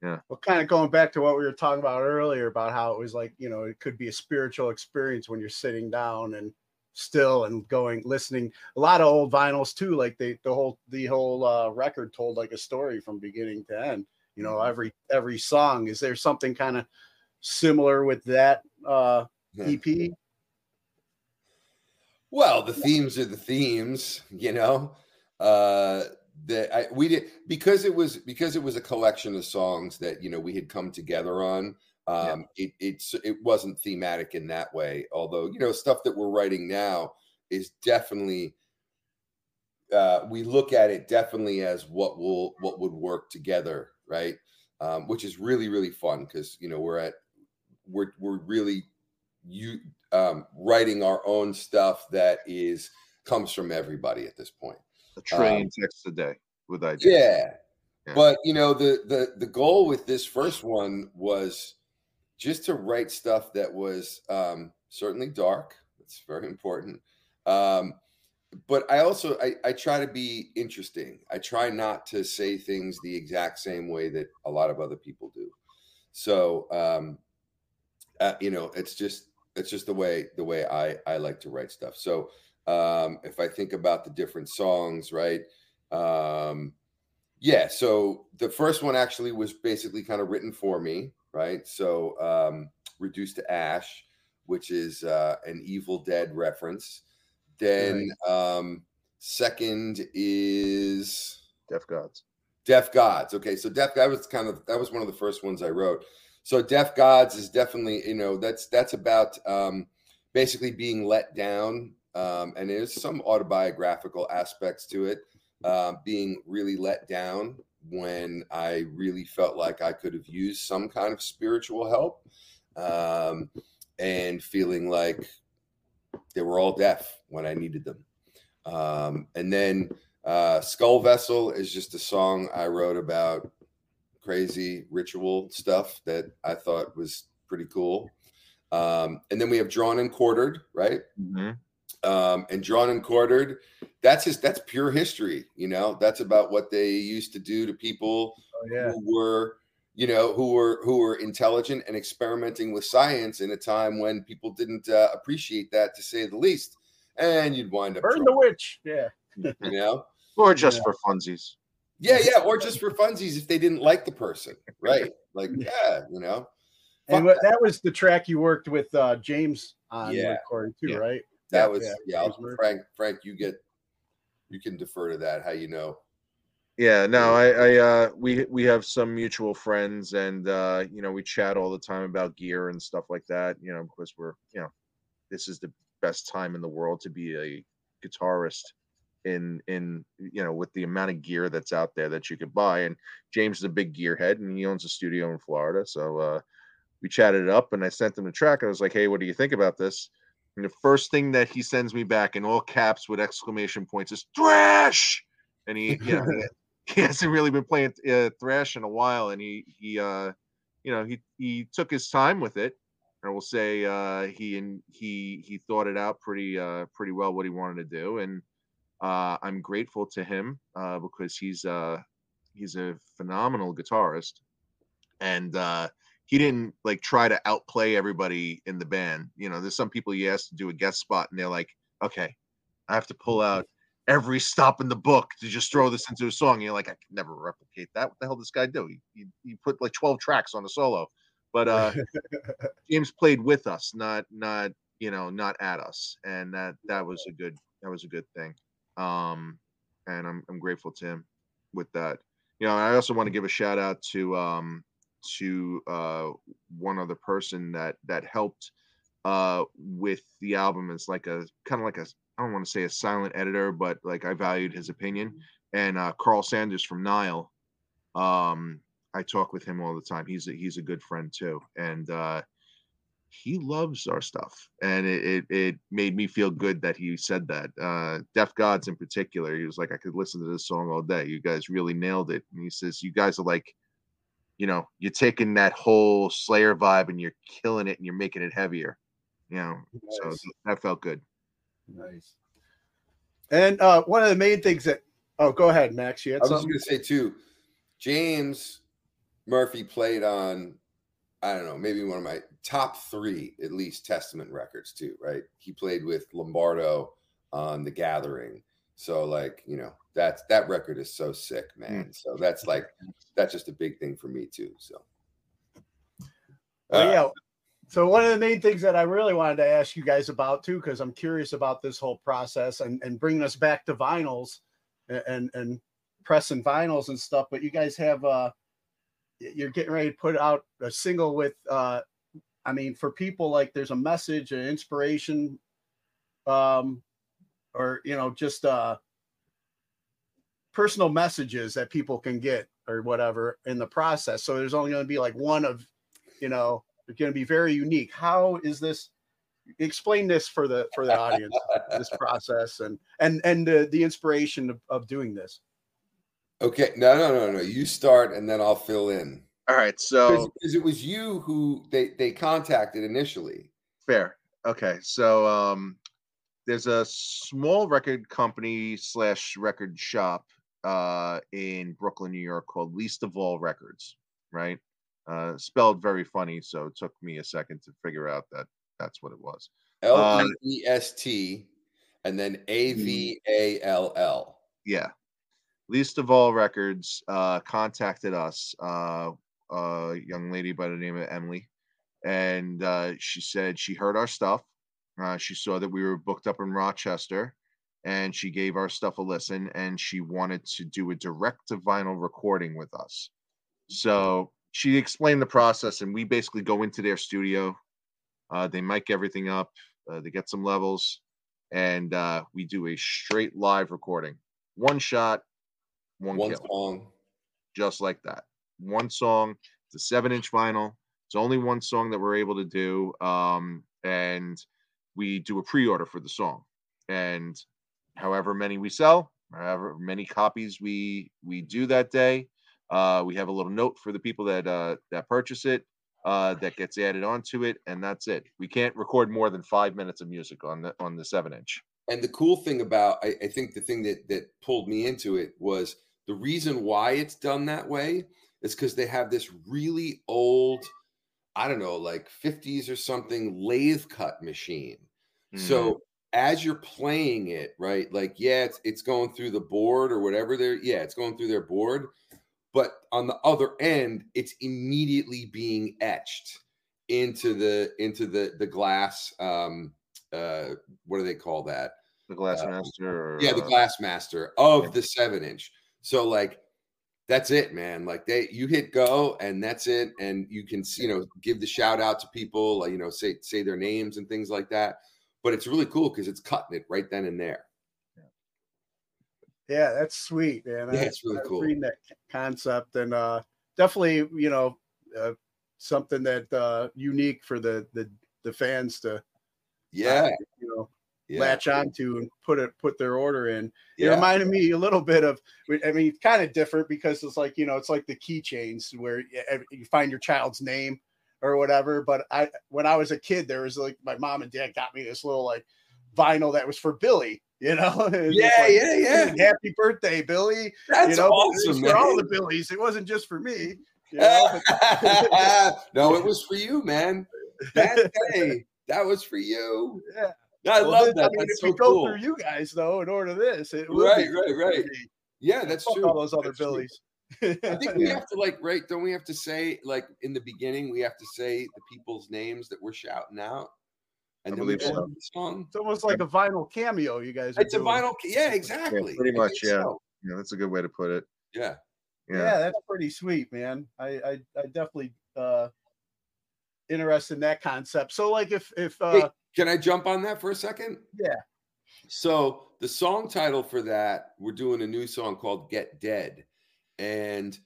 Yeah. Well, kind of going back to what we were talking about earlier about how it was like, you know, it could be a spiritual experience when you're sitting down and still and going, listening. A lot of old vinyls too, like the whole record told like a story from beginning to end. You know, every song. Is there something kind of similar with that EP? Well, the themes are the themes, you know. Because it was a collection of songs that, you know, we had come together on. It wasn't thematic in that way. Although, you know, stuff that we're writing now is definitely, we look at it definitely as what would work together, right? Which is really, really fun, because, you know, we're really writing our own stuff that comes from everybody at this point. A train text a day with ideas. Yeah. But, you know, the goal with this first one was just to write stuff that was certainly dark. That's very important. But I also, I try to be interesting. I try not to say things the exact same way that a lot of other people do. So, you know, it's just the way I like to write stuff. So, if I think about the different songs, right? So the first one actually was basically kind of written for me, right? So, Reduced to Ash, which is an Evil Dead reference. Then second is Deaf Gods. Okay, so that was one of the first ones I wrote. So Deaf Gods is definitely, you know, that's about basically being let down, and there's some autobiographical aspects to it. Being really let down when I really felt like I could have used some kind of spiritual help, and feeling like they were all deaf when I needed them. And then Skull Vessel is just a song I wrote about crazy ritual stuff that I thought was pretty cool. And then we have Drawn and Quartered, right? Mm-hmm. And Drawn and Quartered, that's pure history, you know. That's about what they used to do to people who were intelligent and experimenting with science in a time when people didn't appreciate that, to say the least. And you'd wind up burn the witch, you know, or just for funsies. Yeah, or just for funsies if they didn't like the person, right? Like, you know. And that was the track you worked with James on recording too, right? That was Frank, you can defer to that, how you know. Yeah, no, we have some mutual friends, and you know, we chat all the time about gear and stuff like that, you know, because this is the best time in the world to be a guitarist in you know, with the amount of gear that's out there that you could buy. And James is a big gearhead, and he owns a studio in Florida, so we chatted it up, and I sent him the track. I was like, hey, what do you think about this? And the first thing that he sends me back in all caps with exclamation points is thrash. And he hasn't really been playing thrash in a while, and he took his time with it. And I will say he thought it out pretty well what he wanted to do, and I'm grateful to him because he's a phenomenal guitarist, and he didn't like try to outplay everybody in the band. You know, there's some people you ask to do a guest spot, and they're like, okay, I have to pull out every stop in the book to just throw this into a song. You're like, I could never replicate that. What the hell does this guy do? He put like 12 tracks on a solo. But James played with us, not at us, and that was a good thing. And I'm grateful to him with that. You know, I also want to give a shout out to one other person that helped with the album. It's like a kind of like a, I don't want to say a silent editor, but like I valued his opinion. And Carl Sanders from Nile, I talk with him all the time. He's a good friend too, and he loves our stuff. And it made me feel good that he said that. Deaf Gods in particular, he was like, I could listen to this song all day. You guys really nailed it. And he says, you guys are like, you know, you're taking that whole Slayer vibe and you're killing it and you're making it heavier. You know, nice. So that felt good. Nice. And one of the main things that, go ahead, Max. You had something? I was just going to say too, James Murphy played on, I don't know, maybe one of my top three, at least, Testament records too, right? He played with Lombardo on The Gathering. So like, you know, that record is so sick, man. So that's just a big thing for me too. So, So one of the main things that I really wanted to ask you guys about too, because I'm curious about this whole process and bringing us back to vinyls and pressing vinyls and stuff. But you guys have you're getting ready to put out a single with I mean, for people, like, there's a message, an inspiration, or, you know, just personal messages that people can get or whatever in the process. So there's only going to be like one of, you know, it's going to be very unique. How is this? Explain this for the audience, this process and the inspiration of doing this. Okay. No. You start and then I'll fill in. All right. So because it was you who they contacted initially. Fair. Okay. So there's a small record company / record shop in Brooklyn, New York called Least of All Records. Right. Spelled very funny, so it took me a second to figure out that that's what it was. L-E-S-T and then A-V-A-L-L. Yeah. Least of All Records contacted us, a young lady by the name of Emily, and she said she heard our stuff. She saw that we were booked up in Rochester, and she gave our stuff a listen, and she wanted to do a direct-to-vinyl recording with us. So she explained the process, and we basically go into their studio. They mic everything up. They get some levels, and we do a straight live recording. One shot, one kill. Song. Just like that. One song. It's a 7-inch vinyl. It's only one song that we're able to do, and we do a pre-order for the song. And however many we sell, however many copies we do that day, we have a little note for the people that purchase it, that gets added onto it, and that's it. We can't record more than 5 minutes of music on the 7-inch. And the cool thing about, I think the thing that pulled me into it was the reason why it's done that way is because they have this really old, I don't know, like 50s or something lathe cut machine. Mm-hmm. So as you're playing it, right, like, yeah, it's going through the board or whatever it's going through their board. But on the other end, it's immediately being etched into the glass. What do they call that? The glass master. Yeah, the glass master of the 7-inch. So like, that's it, man. Like you hit go and that's it. And you can, you know, give the shout out to people, like, you know, say their names and things like that. But it's really cool because it's cutting it right then and there. Yeah, that's sweet, man. Yeah, it's really cool. Reading that concept, and definitely, you know, something that unique for the fans to, you know, latch onto and put their order in. Yeah. It reminded me a little bit of, I mean, it's kind of different because it's like, you know, it's like the keychains where you find your child's name or whatever. But when I was a kid, there was like my mom and dad got me this little like vinyl that was for Billy. You know, happy birthday, Billy. That's awesome. For all the Billies, it wasn't just for me. You know? No, it was for you, man. That day, that was for you. Yeah, I love that. I mean, that's so cool. Go through you guys though, in order to this, it right. Yeah, that's true. All those other Billies. I think we have to don't we have to say like in the beginning we have to say the people's names that we're shouting out. And then we so. Song. It's almost like a vinyl cameo, you guys. It's doing. A vinyl, yeah, exactly. Yeah, pretty much, yeah. So. Yeah, that's a good way to put it. Yeah, yeah, yeah, that's pretty sweet, man. I definitely interested in that concept. So, like, if hey, can I jump on that for a second? Yeah. So the song title for that, we're doing a new song called "Get Dead," and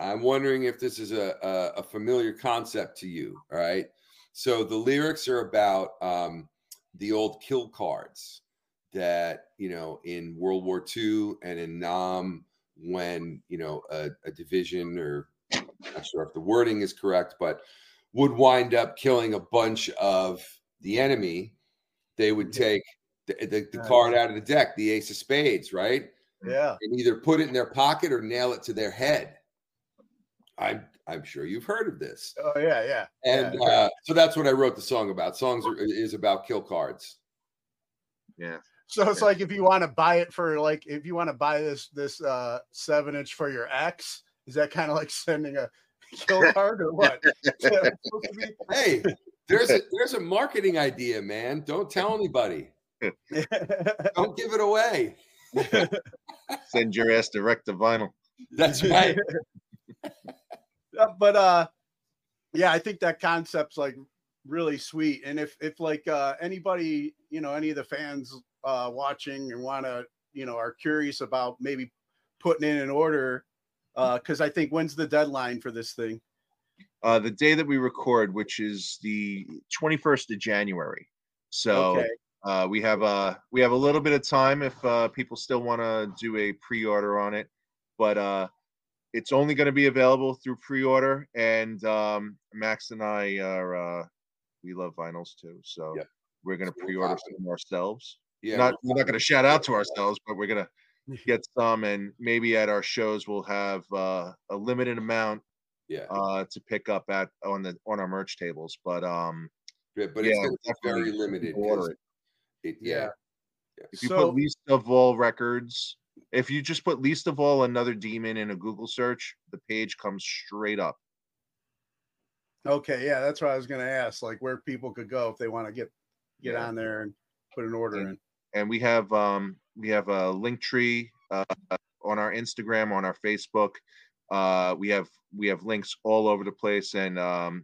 I'm wondering if this is a familiar concept to you. All right. So the lyrics are about the old kill cards that, you know, in World War II and in Nam, when, you know, a division, or I'm not sure if the wording is correct, but would wind up killing a bunch of the enemy. They would take the card out of the deck, the ace of spades, right? Yeah. And either put it in their pocket or nail it to their head. I'm sure you've heard of this. Oh, yeah. And yeah. So that's what I wrote the song about. Songs is about kill cards. Yeah. So it's like if you want to buy it for, like, if you want to buy this 7-inch for your ex, is that kind of like sending a kill card or what? Hey, There's a marketing idea, man. Don't tell anybody. Don't give it away. Send your ass direct to vinyl. That's right. But yeah, I think that concept's like really sweet. And if like anybody, you know, any of the fans watching and want to, you know, are curious about maybe putting in an order, because I think, when's the deadline for this thing? The day that we record, which is the 21st of January. So okay. We have a little bit of time if people still want to do a pre-order on it, but it's only going to be available through pre-order. And Max and I are we love vinyls too, so yeah. We're going to pre-order some ourselves. Yeah, we're not going to shout out to ourselves, but we're going to get some, and maybe at our shows we'll have a limited amount. Yeah, to pick up at on our merch tables, but yeah, it's very limited. If you put least of all records, if you just put least of all Another Demon in a Google search, the page comes straight up. Okay, yeah, that's what I was going to ask, like where people could go if they want to get on there and put an order in. And we have a link tree on our Instagram, on our Facebook. We have links all over the place, and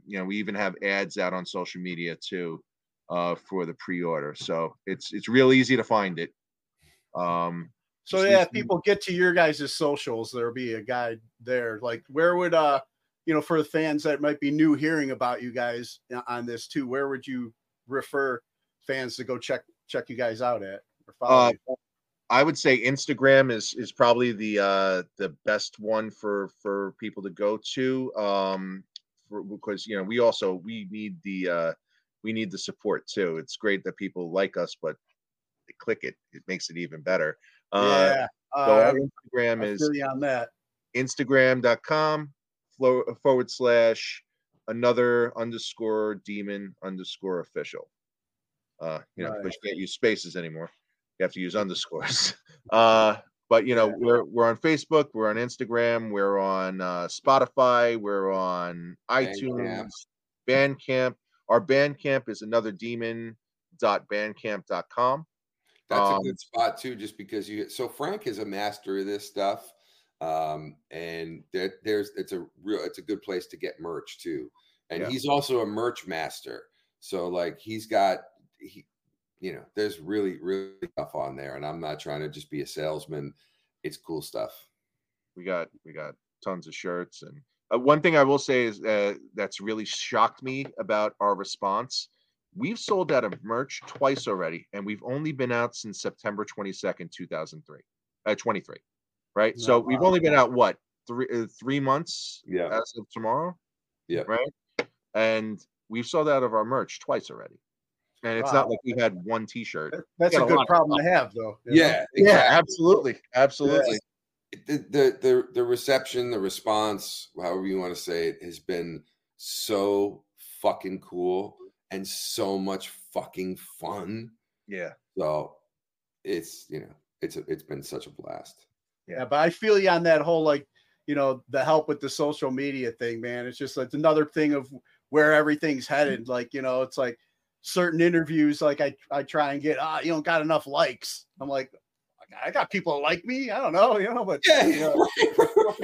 you know, we even have ads out on social media too for the pre-order, so it's real easy to find it. So yeah, if people get to your guys' socials, there'll be a guide there. Like, where would you know, for the fans that might be new hearing about you guys on this too, where would you refer fans to go check you guys out at, or follow you? I would say Instagram is probably the best one for people to go to, because you know, we need the support too. It's great that people like us, but they click it; it makes it even better. So our Instagram is on that. Instagram.com/another_demon_official. You know, because you can't use spaces anymore. You have to use underscores. But you know, we're on Facebook, we're on Instagram, we're on Spotify, we're on iTunes, Bandcamp. Our Bandcamp is anotherdemon.bandcamp.com. That's a good spot too, just because Frank is a master of this stuff. And it's a good place to get merch too. And he's also a merch master. So like you know, there's really, really stuff on there, and I'm not trying to just be a salesman. It's cool stuff. We got tons of shirts, and one thing I will say is that's really shocked me about our response. We've sold out of merch twice already, and we've only been out since September 22nd, 2023, right? No, so we've only been out what, three months? Yeah. As of tomorrow. Yeah. Right. And we've sold out of our merch twice already. And it's not like we had one T-shirt. That's a good problem to have, though. Yeah, exactly. Yeah, absolutely. Yes. The reception, the response, however you want to say it, has been so fucking cool and so much fucking fun. Yeah. So it's, you know, it's been such a blast. Yeah, but I feel you on that whole, like, you know, the help with the social media thing, man. It's just, it's another thing of where everything's headed. Like, you know, it's like, certain interviews, like I try and get, you don't got enough likes. I'm like, I got people that like me. I don't know, you know, but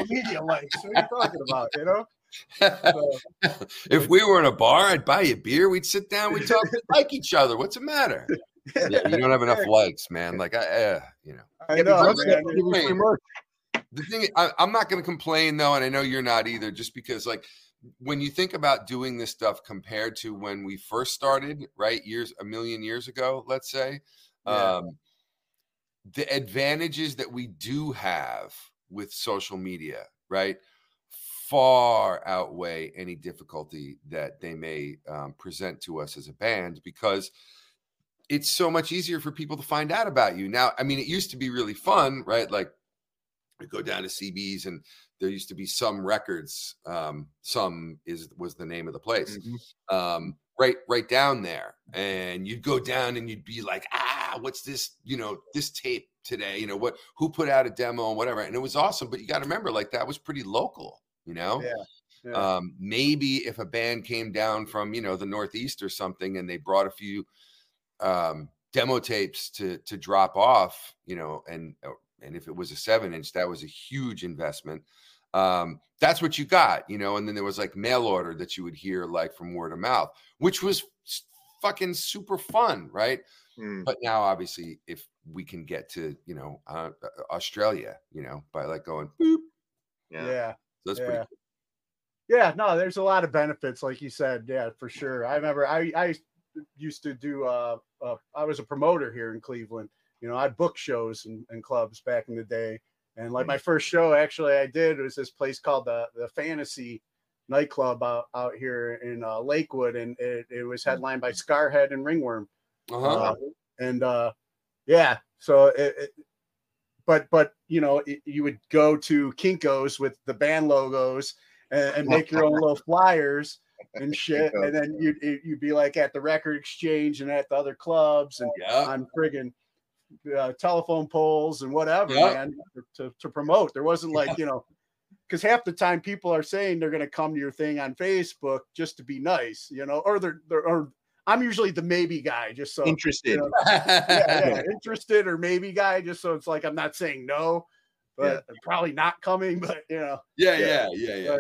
media likes. What are you talking about? You know, so, if we were in a bar, I'd buy you a beer. We'd sit down, we'd talk, we'd like each other. What's the matter? Yeah, you don't have enough likes, man. Like you know. I know. The thing is, I'm not going to complain though, and I know you're not either, just because like, when you think about doing this stuff compared to when we first started, right, a million years ago, let's say, the advantages that we do have with social media, right, far outweigh any difficulty that they may present to us as a band, because it's so much easier for people to find out about you. Now, I mean, it used to be really fun, right? Like, we go down to CB's and there used to be Some Records. Was the name of the place, right down there. And you'd go down and you'd be like, what's this? You know, this tape today. You know what? Who put out a demo and whatever? And it was awesome. But you got to remember, like, that was pretty local. You know, Yeah. Maybe if a band came down from, you know, the Northeast or something, and they brought a few demo tapes to drop off, you know, and if it was a 7-inch, that was a huge investment. That's what you got, you know. And then there was like mail order that you would hear like from word of mouth, which was fucking super fun, right? Mm. But now obviously if we can get to, you know, Australia, you know, by like going boop. Yeah. So that's pretty cool. Yeah, no, there's a lot of benefits, like you said. Yeah, for sure. I remember I used to do, I was a promoter here in Cleveland. You know, I booked shows and clubs back in the day. And like my first show actually I did was this place called the Fantasy Nightclub out here in Lakewood. And it was headlined by Scarhead and Ringworm. Uh-huh. So but you know, you would go to Kinko's with the band logos and make your own little flyers and shit, and then you'd be like at the Record Exchange and at the other clubs and on friggin' telephone poles and whatever, man, to promote. There wasn't like, you know, because half the time people are saying they're going to come to your thing on Facebook just to be nice, you know, or they're I'm usually the maybe guy, just so interested, you know, interested or maybe guy, just so it's like I'm not saying no, but probably not coming, but you know, you know.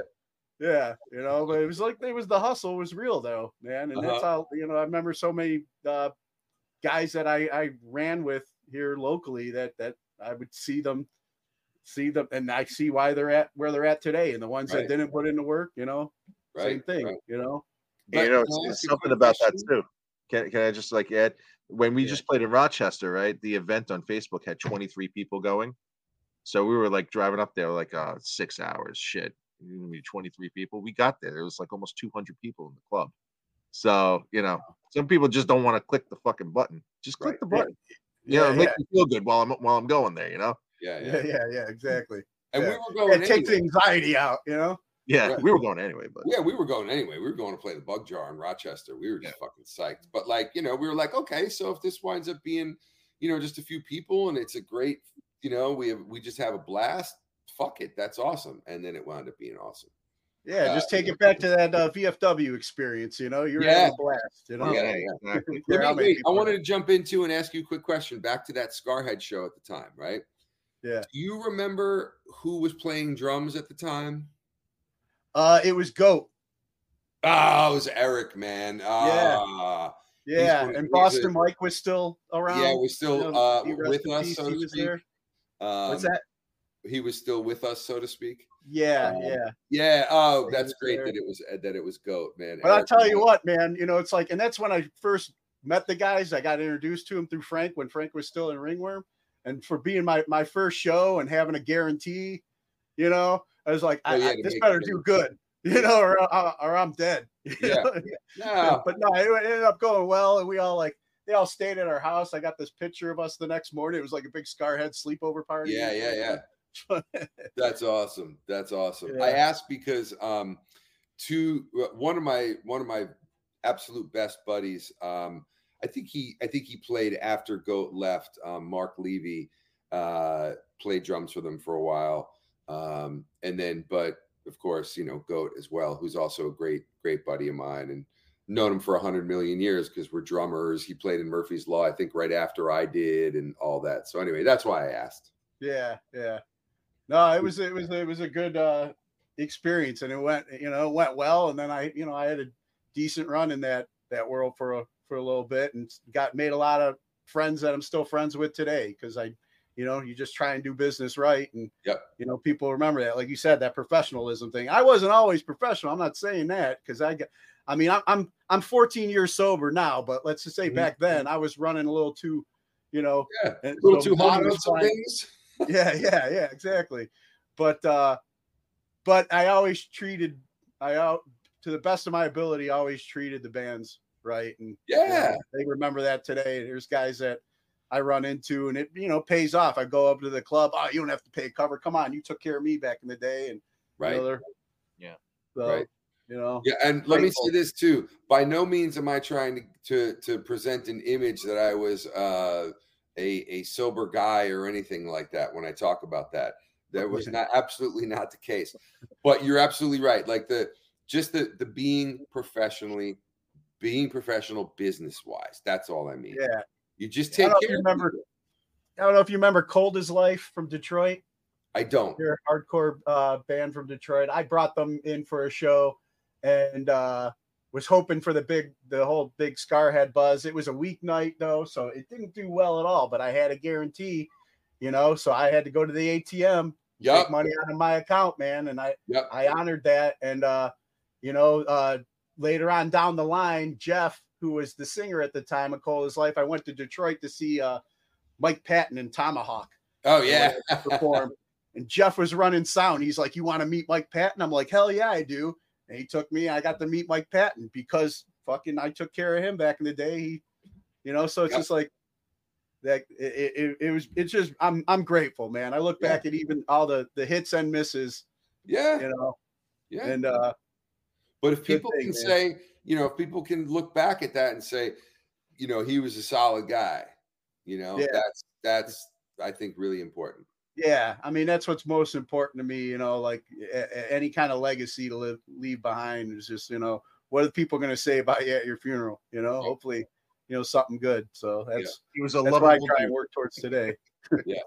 But it was like the hustle was real though, man, and that's how, you know, I remember so many guys that I ran with here locally that I would see them, and I see why they're at where they're at today, and the ones that didn't put in the work, you know, same thing, you know. But, you know, it's something about that too. Can I just like add, when we just played in Rochester, right? The event on Facebook had 23 people going. So we were like driving up there like 6 hours. Shit. 23 people. We got there. It was like almost 200 people in the club. So, you know, some people just don't want to click the fucking button. Just click the button. You know, make me feel good while I'm going there, you know? Yeah, exactly. And we were going. It takes anxiety out, you know? Yeah, we were going anyway. But yeah, we were going anyway. We were going to play the Bug Jar in Rochester. We were just fucking psyched. But like, you know, we were like, okay, so if this winds up being, you know, just a few people and it's a great, you know, we just have a blast. Fuck it, that's awesome. And then it wound up being awesome. Yeah, just take it back to that VFW experience. You know, you're having a blast. You know, exactly. Wait, I wanted to jump into and ask you a quick question. Back to that Scarhead show at the time, right? Yeah. Do you remember who was playing drums at the time? It was Goat. Oh, it was Eric, man. And Boston Mike was still around. Yeah, was still with us, so to speak. What's that? He was still with us, so to speak. Yeah. Oh, that's great that it was Goat, man. But I'll tell you what, man. You know, it's like, and that's when I first met the guys. I got introduced to him through Frank when Frank was still in Ringworm, and for being my first show and having a guarantee, you know. I was like, this better do good, you know, or I'm dead. But no, it ended up going well. And they all stayed at our house. I got this picture of us the next morning. It was like a big Scarhead sleepover party. Yeah. That's awesome. Yeah. I asked because one of my absolute best buddies, I think he played after Goat left. Mark Levy played drums for them for a while. And then, but of course, you know, Goat as well, who's also a great, great buddy of mine and known him for 100 million years because we're drummers. He played in Murphy's Law, I think, right after I did and all that. So anyway, that's why I asked. Yeah. No, it was a good experience, and it went well. And then I had a decent run in that world for a little bit, and made a lot of friends that I'm still friends with today, because you know, you just try and do business right. And, you know, people remember that, like you said, that professionalism thing. I wasn't always professional. I'm not saying that, because I'm 14 years sober now, but let's just say back then I was running a little too, you know, a little too hot on some things. Yeah, exactly. But I always treated, to the best of my ability, always treated the bands right. And you know, they remember that today. There's guys that I run into, and it, you know, pays off. I go up to the club. Oh, you don't have to pay cover. Come on, you took care of me back in the day, and you know. Yeah, and let me say this too. By no means am I trying to present an image that I was a sober guy or anything like that when I talk about that. That was absolutely not the case. But you're absolutely right. Like just the being professionally, being professional business wise. That's all I mean. Yeah. You just take care of people. I don't know if you remember Cold as Life from Detroit. I don't. They're a hardcore band from Detroit. I brought them in for a show and was hoping for the whole big Scarhead buzz. It was a weeknight though, so it didn't do well at all, but I had a guarantee, you know, so I had to go to the ATM, take money out of my account, man. And I honored that. And, you know, later on down the line, Jeff, who was the singer at the time of Cold as Life, I went to Detroit to see Mike Patton and Tomahawk. Oh yeah. Perform. And Jeff was running sound. He's like, you want to meet Mike Patton? I'm like, hell yeah, I do. And he took me, I got to meet Mike Patton because fucking I took care of him back in the day. He, you know, so it's just like that. It's just, I'm grateful, man. I look back at even all the hits and misses. Yeah. You know? Yeah. And, but if people can say, you know, if people can look back at that and say, you know, he was a solid guy, you know, that's, I think, really important. Yeah. I mean, that's what's most important to me, you know, like any kind of legacy to leave behind is just, you know, what are people going to say about you at your funeral? You know, hopefully, you know, something good. So that's, he was a that's what I try and work towards today. Yeah.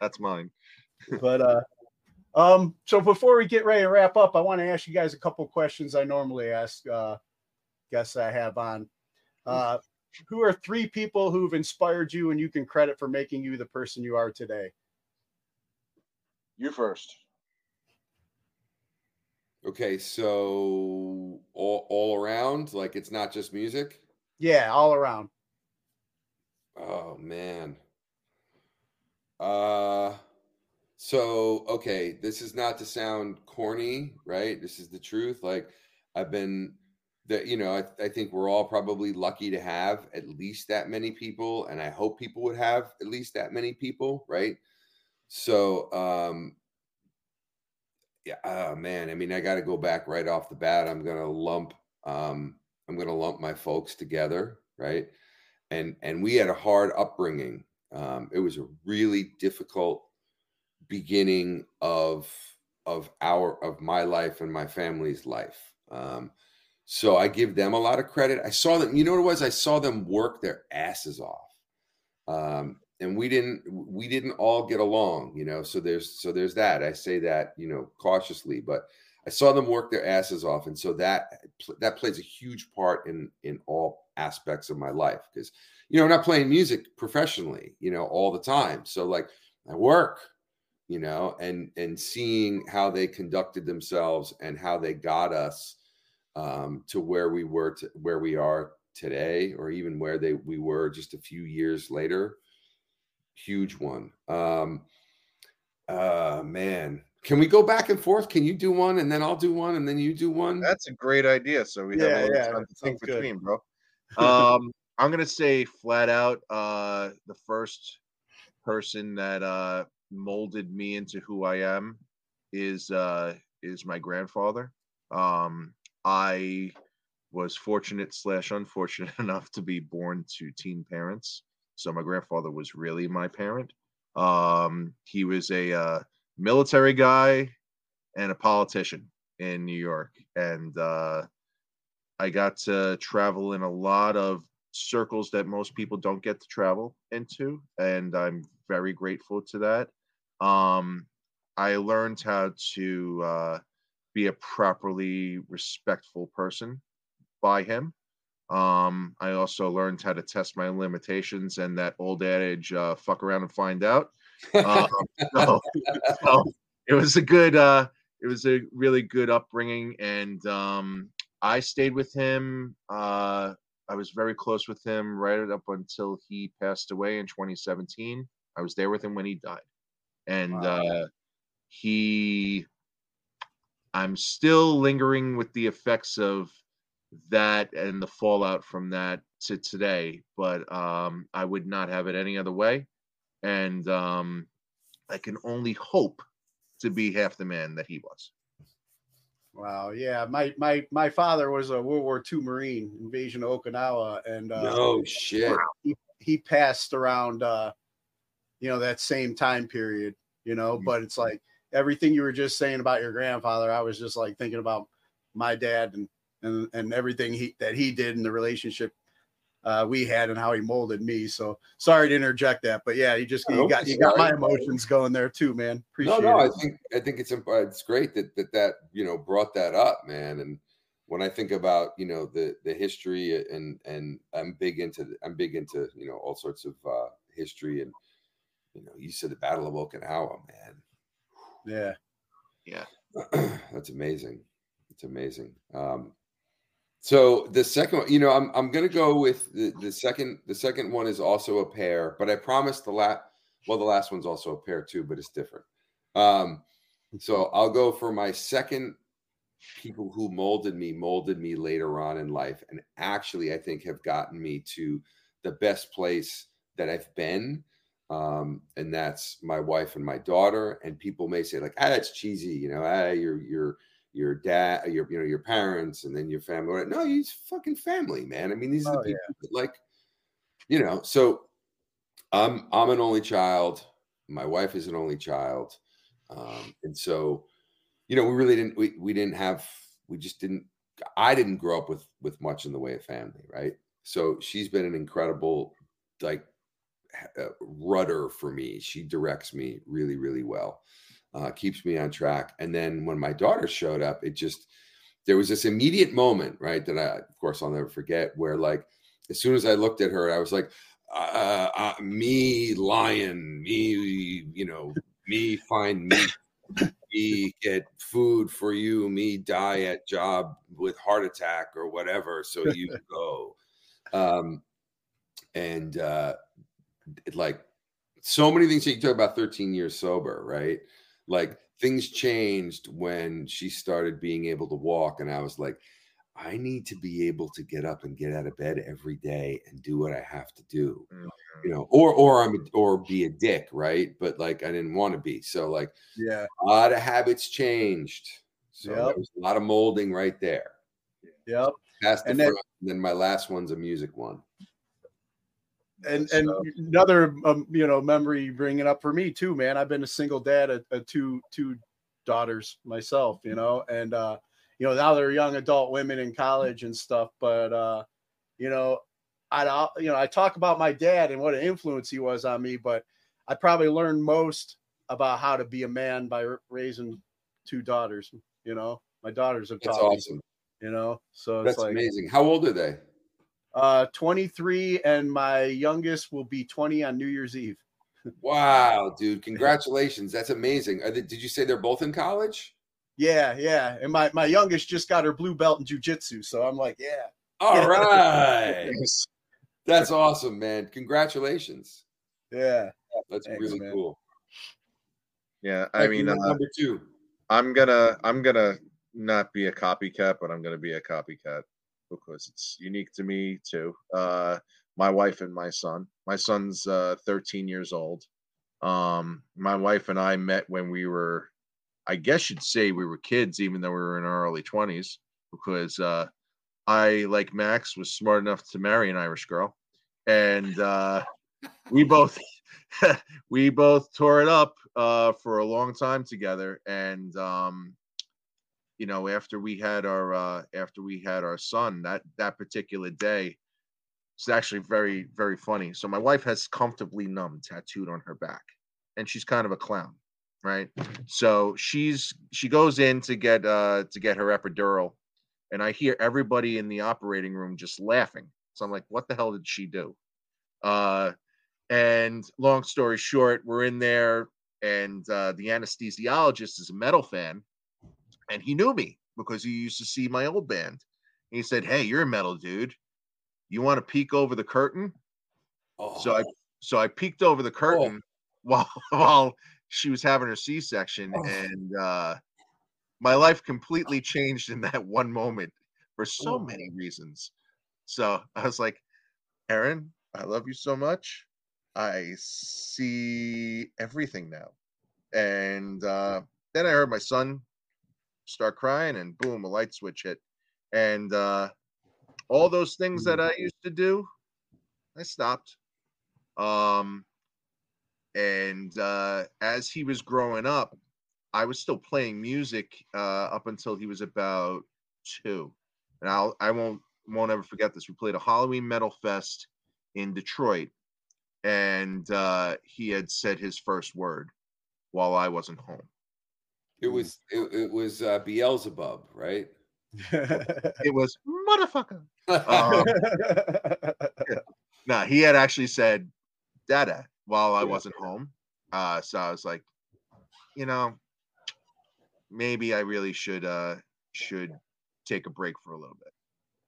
That's mine. But, so before we get ready to wrap up, I want to ask you guys a couple of questions I normally ask guests I have on. Who are three people who've inspired you and you can credit for making you the person you are today? You first. Okay, so all around, like it's not just music? Yeah, all around. Oh, man. So, okay, this is not to sound corny, right? This is the truth. Like I've been, you know, I think we're all probably lucky to have at least that many people, and I hope people would have at least that many people, right? So, I mean, I got to go back right off the bat. I'm going to lump my folks together. Right. And we had a hard upbringing. It was a really difficult beginning of my life and my family's life. So I give them a lot of credit. I saw them, you know what it was? I saw them work their asses off. And we didn't all get along, you know, so there's that. I say that, you know, cautiously, but I saw them work their asses off. And so that plays a huge part in all aspects of my life because, you know, I'm not playing music professionally, you know, all the time. So like I work, you know, and seeing how they conducted themselves and how they got us to where we were, to where we are today, or even where we were just a few years later. Huge one. Man, can we go back and forth? Can you do one and then I'll do one and then you do one? That's a great idea. So we have a lot to think between, bro. I'm gonna say flat out, the first person that molded me into who I am is my grandfather. I was fortunate/unfortunate enough to be born to teen parents. So my grandfather was really my parent. He was a military guy and a politician in New York. And I got to travel in a lot of circles that most people don't get to travel into. And I'm very grateful to that. I learned how to be a properly respectful person by him. I also learned how to test my limitations and that old adage, fuck around and find out. So it was a really good upbringing. And, I stayed with him. I was very close with him right up until he passed away in 2017. I was there with him when he died. And, I'm still lingering with the effects of that and the fallout from that to today, but I would not have it any other way. And I can only hope to be half the man that he was. Wow. Yeah. My father was a World War II Marine, invasion of Okinawa, and no shit. He passed around you know, that same time period, you know, but it's like everything you were just saying about your grandfather, I was just like thinking about my dad and everything that he did, and the relationship we had, and how he molded me. So sorry to interject that, but yeah, you got my emotions going there too, man. Appreciate it. I think it's great that you know, brought that up, man. And when I think about, you know, the history, and I'm big into you know, all sorts of history, and you know, you said the Battle of Okinawa, man. Yeah. That's amazing. It's amazing. So the second one, you know, I'm going to go with the second one is also a pair, but I promised the last one's also a pair too, but it's different. So I'll go for my second, people who molded me later on in life. And actually I think have gotten me to the best place that I've been. And that's my wife and my daughter. And people may say like, that's cheesy. You know, your dad, your parents, and then your family. No, he's fucking family, man. I mean, these are the people that, like, you know, so I'm an only child. My wife is an only child. And so, you know, I didn't grow up with much in the way of family. Right. So she's been an incredible, like, rudder for me. She directs me really, really well. Keeps me on track. And then when my daughter showed up, there was this immediate moment, right, that I'll never forget, where, like, as soon as I looked at her, I was like, me lion, me, you know, me find meat, me get food for you, me die at job with heart attack or whatever, so you go. Like, so many things that you talk about 13 years sober, right? Like, things changed when she started being able to walk. And I was like, I need to be able to get up and get out of bed every day and do what I have to do, you know, or be a dick. Right. But like, I didn't want to be. So like, yeah, a lot of habits changed. So there was a lot of molding right there. Yep. That's the front. And then my last one's a music one. And another, you know, memory bringing up for me too, man. I've been a single dad of two daughters myself, you know, and, you know, now they're young adult women in college and stuff. But, you know, I talk about my dad and what an influence he was on me, but I probably learned most about how to be a man by raising two daughters. You know, my daughters have taught me, awesome. You know, so that's like, amazing. How old are they? 23, and my youngest will be 20 on New Year's Eve. Wow, dude. Congratulations. That's amazing. Did you say they're both in college? Yeah. And my youngest just got her blue belt in jiu-jitsu. So I'm like, yeah. All right. That's awesome, man. Congratulations. Yeah. That's really cool. Yeah. I mean, number two. I'm gonna not be a copycat, but I'm going to be a copycat, because it's unique to me too. My wife and my son. My son's 13 years old. My wife and I met when we were, I guess you'd say we were kids, even though we were in our early 20s, because I, like Max, was smart enough to marry an Irish girl, and we both tore it up for a long time together, and. You know, after we had our son, that particular day, it's actually very, very funny. So my wife has comfortably numb tattooed on her back, and she's kind of a clown, right? So she goes in to get her epidural, and I hear everybody in the operating room just laughing. So I'm like, what the hell did she do? And long story short, we're in there, and the anesthesiologist is a metal fan. And he knew me because he used to see my old band. And he said, "Hey, you're a metal dude. You want to peek over the curtain?" Oh. So I peeked over the curtain while she was having her C-section, and my life completely changed in that one moment for so many reasons. So I was like, "Aaron, I love you so much. I see everything now." And then I heard my son start crying, and boom, a light switch hit, and all those things that I used to do, I stopped. As he was growing up, I was still playing music up until he was about two. And I won't ever forget this. We played a Halloween Metal Fest in Detroit, and he had said his first word while I wasn't home. It was Beelzebub, right? It was motherfucker. Yeah. No, he had actually said Dada while I wasn't home. So I was like, you know, maybe I really should take a break for a little bit.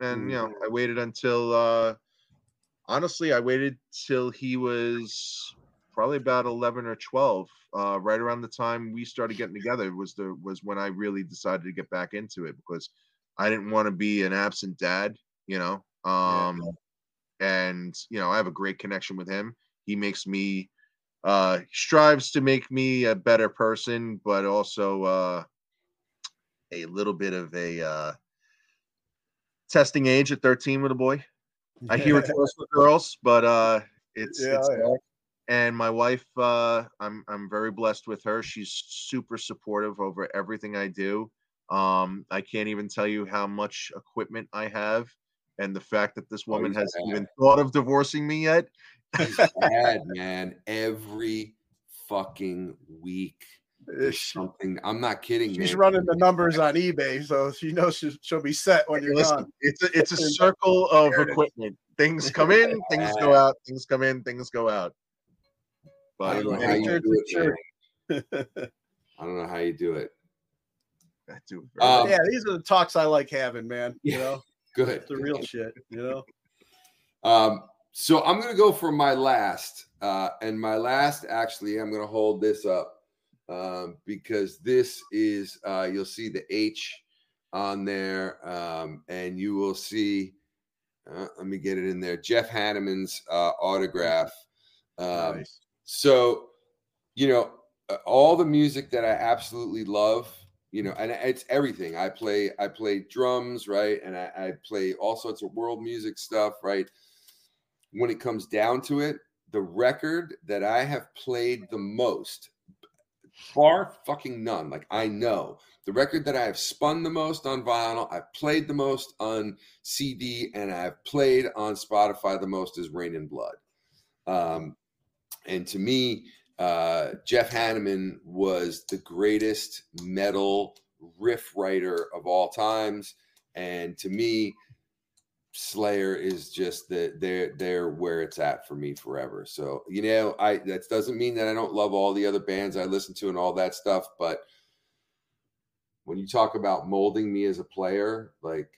And, you know, I waited until, honestly, I waited till he was probably about 11 or 12, right around the time we started getting together was when I really decided to get back into it, because I didn't want to be an absent dad, you know? And, you know, I have a great connection with him. He makes me, strives to make me a better person, but also a little bit of a testing age at 13 with a boy. I hear it's worse with girls, but it's and my wife, I'm very blessed with her. She's super supportive over everything I do. I can't even tell you how much equipment I have, and the fact that this woman hasn't even thought of divorcing me yet. He's bad, man. Every fucking week, there's something. I'm not kidding. She's running the numbers on eBay, so she knows she'll be set when you're gone. It's a circle of equipment. Things come in, things go out. Things come in, things go out. But I don't know how you do it. I don't know how you do it. Yeah, these are the talks I like having, man. You know, good. It's the real shit. You know. So I'm going to go for my last, and my last, actually, I'm going to hold this up because this is, you'll see the H on there, and you will see, let me get it in there, Jeff Hanneman's autograph. Nice. So, you know, all the music that I absolutely love, you know, and it's everything. I play drums, right, and I play all sorts of world music stuff, right. When it comes down to it, the record that I have played the most, bar fucking none, like I know, the record that I have spun the most on vinyl, I've played the most on CD, and I've played on Spotify the most is Rain and Blood. And to me, Jeff Hanneman was the greatest metal riff writer of all times. And to me, Slayer is just they're where it's at for me forever. So, you know, that doesn't mean that I don't love all the other bands I listen to and all that stuff, but when you talk about molding me as a player, like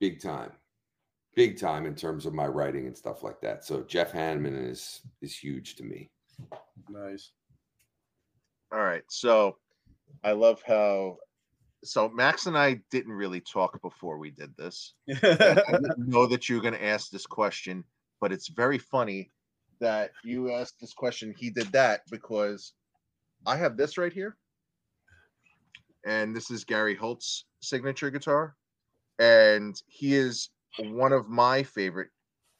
big time in terms of my writing and stuff like that. So Jeff Hanneman is huge to me. Nice. All right. So I love how Max and I didn't really talk before we did this. I didn't know that you were going to ask this question, but it's very funny that you asked this question. He did that because I have this right here. And this is Gary Holt's signature guitar. And he is one of my favorite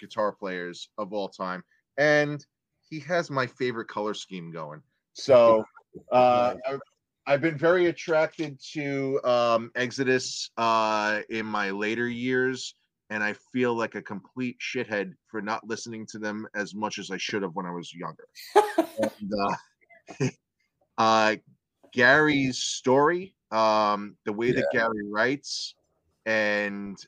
guitar players of all time. And he has my favorite color scheme going. So I've been very attracted to Exodus in my later years, and I feel like a complete shithead for not listening to them as much as I should have when I was younger. And, Gary's story, the way that Gary writes, and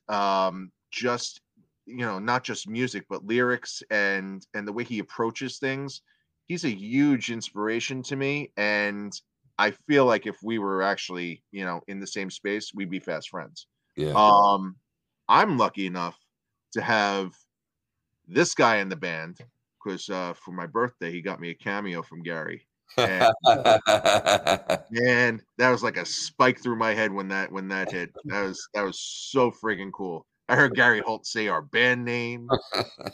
just, you know, not just music, but lyrics and the way he approaches things, he's a huge inspiration to me, and I feel like if we were actually, you know, in the same space, we'd be fast friends. Yeah. I'm lucky enough to have this guy in the band because for my birthday, he got me a cameo from Gary. And man, that was like a spike through my head when that hit. That was so friggin' cool. I heard Gary Holt say our band name.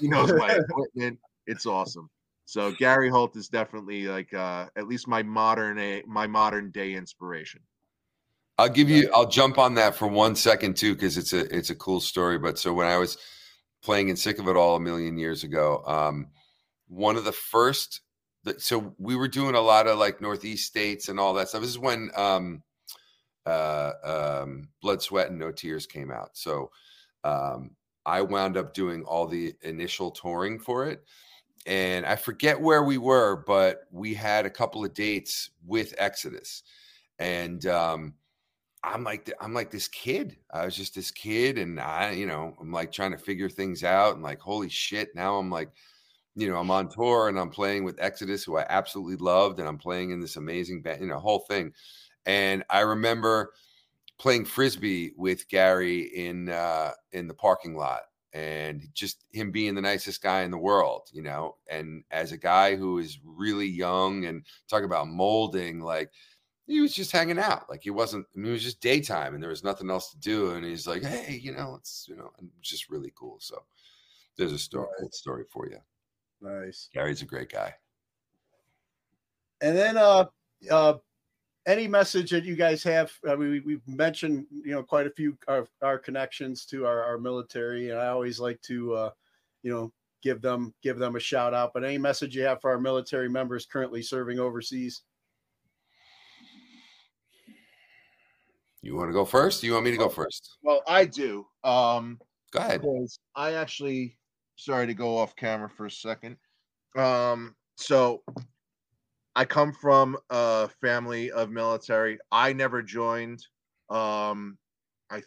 He knows my equipment. It's awesome. So Gary Holt is definitely like at least my modern day inspiration. I'll jump on that for 1 second too, because it's a cool story. But so when I was playing in Sick of It All a million years ago, one of the first, so we were doing a lot of like Northeast states and all that stuff. This is when Blood, Sweat, and No Tears came out. So I wound up doing all the initial touring for it. And I forget where we were, but we had a couple of dates with Exodus. And I'm like this kid. I was just this kid. And I'm like trying to figure things out and like, holy shit. Now I'm like, I'm on tour and I'm playing with Exodus, who I absolutely loved. And I'm playing in this amazing band, whole thing. And I remember playing Frisbee with Gary in the parking lot, and just him being the nicest guy in the world, and as a guy who is really young and talking about molding, like he was just hanging out. Like it was just daytime and there was nothing else to do. And he's like, hey, and just really cool. So there's a story for you. Nice. Gary's a great guy. And then, any message that you guys have, we've mentioned, quite a few of our connections to our military, and I always like to, give them a shout out. But any message you have for our military members currently serving overseas? You want to go first? You want me to go first? Well, I do. Go ahead. I actually, sorry to go off camera for a second. So I come from a family of military. I never joined. I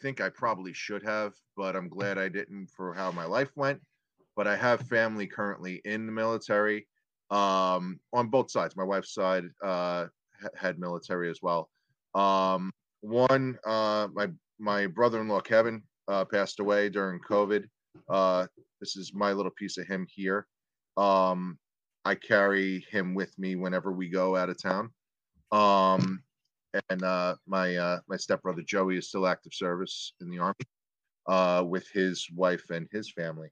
think I probably should have, but I'm glad I didn't for how my life went. But I have family currently in the military, on both sides. My wife's side had military as well. My brother-in-law, Kevin, passed away during COVID. This is my little piece of him here. I carry him with me whenever we go out of town. My stepbrother Joey is still active service in the Army, with his wife and his family.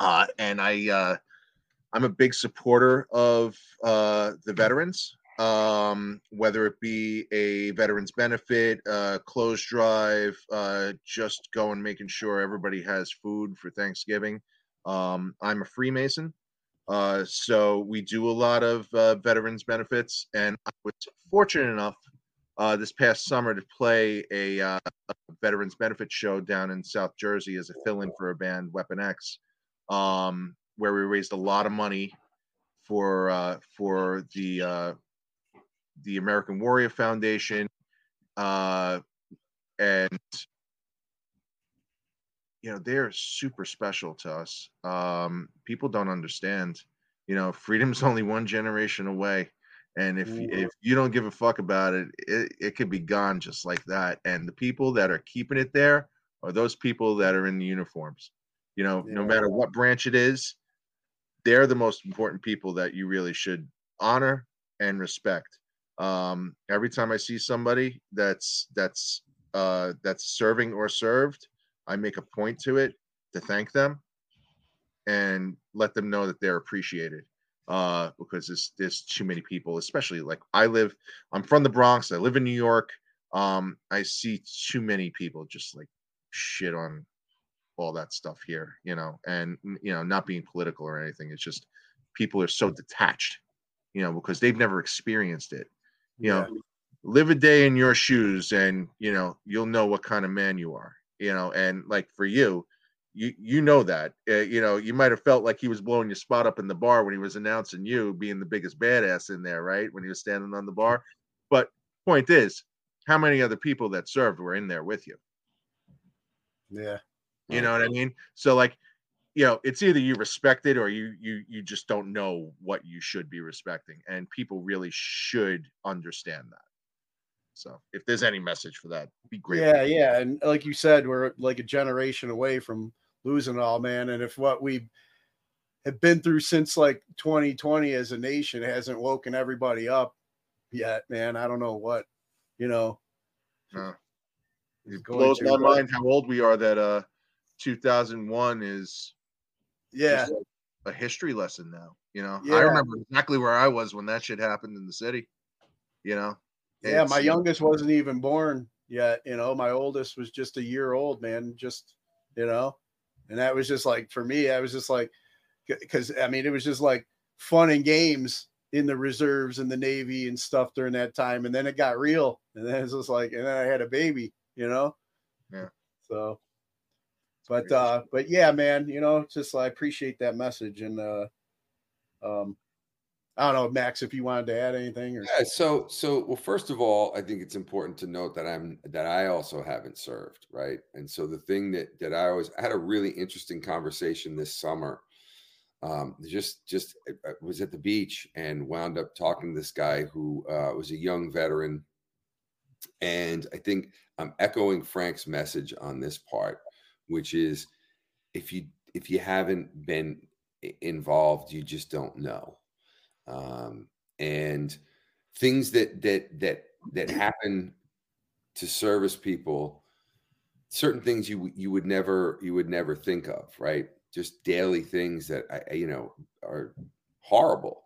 I'm a big supporter of the veterans, whether it be a veterans benefit, clothes drive, just going making sure everybody has food for Thanksgiving. I'm a Freemason. So we do a lot of veterans benefits, and I was fortunate enough this past summer to play a veterans benefit show down in South Jersey as a fill-in for a band, Weapon X, where we raised a lot of money for the American Warrior Foundation, and they're super special to us. People don't understand, freedom's only one generation away. And if you don't give a fuck about it, it could be gone just like that. And the people that are keeping it there are those people that are in the uniforms, no matter what branch it is, they're the most important people that you really should honor and respect. Every time I see somebody that's serving or served, I make a point to thank them and let them know that they're appreciated, because there's too many people, especially like I'm from the Bronx. I live in New York. I see too many people just like shit on all that stuff here, and, not being political or anything. It's just people are so detached, because they've never experienced it, you know, live a day in your shoes and, you'll know what kind of man you are. And like for you know that, you might've felt like he was blowing your spot up in the bar when he was announcing you being the biggest badass in there, right? When he was standing on the bar. But point is, how many other people that served were in there with you? Yeah. You know what I mean? So like, it's either you respect it or you just don't know what you should be respecting, and people really should understand that. So if there's any message for that, it'd be great. Yeah, yeah. And like you said, we're like a generation away from losing it all, man. And if what we have been through since like 2020 as a nation hasn't woken everybody up yet, man, I don't know what, It blows my mind how old we are that 2001 is like a history lesson now, Yeah. I remember exactly where I was when that shit happened in the city, Yeah, my youngest wasn't even born yet. My oldest was just a year old, man. Just, and that was just like, for me, I was just like, because I mean, it was just like fun and games in the reserves and the Navy and stuff during that time. And then it got real. And then it's just like, and then I had a baby, you know? Yeah. So, but yeah, man, you know, just, I appreciate that message. And, I don't know, Max, if you wanted to add anything or. Yeah, so, well, first of all, I think it's important to note that I also haven't served. Right. And so the thing that I had a really interesting conversation this summer. Just I was at the beach and wound up talking to this guy who was a young veteran. And I think I'm echoing Frank's message on this part, which is if you haven't been involved, you just don't know. And things that happen to service people, certain things you would never think of, right? Just daily things that are horrible.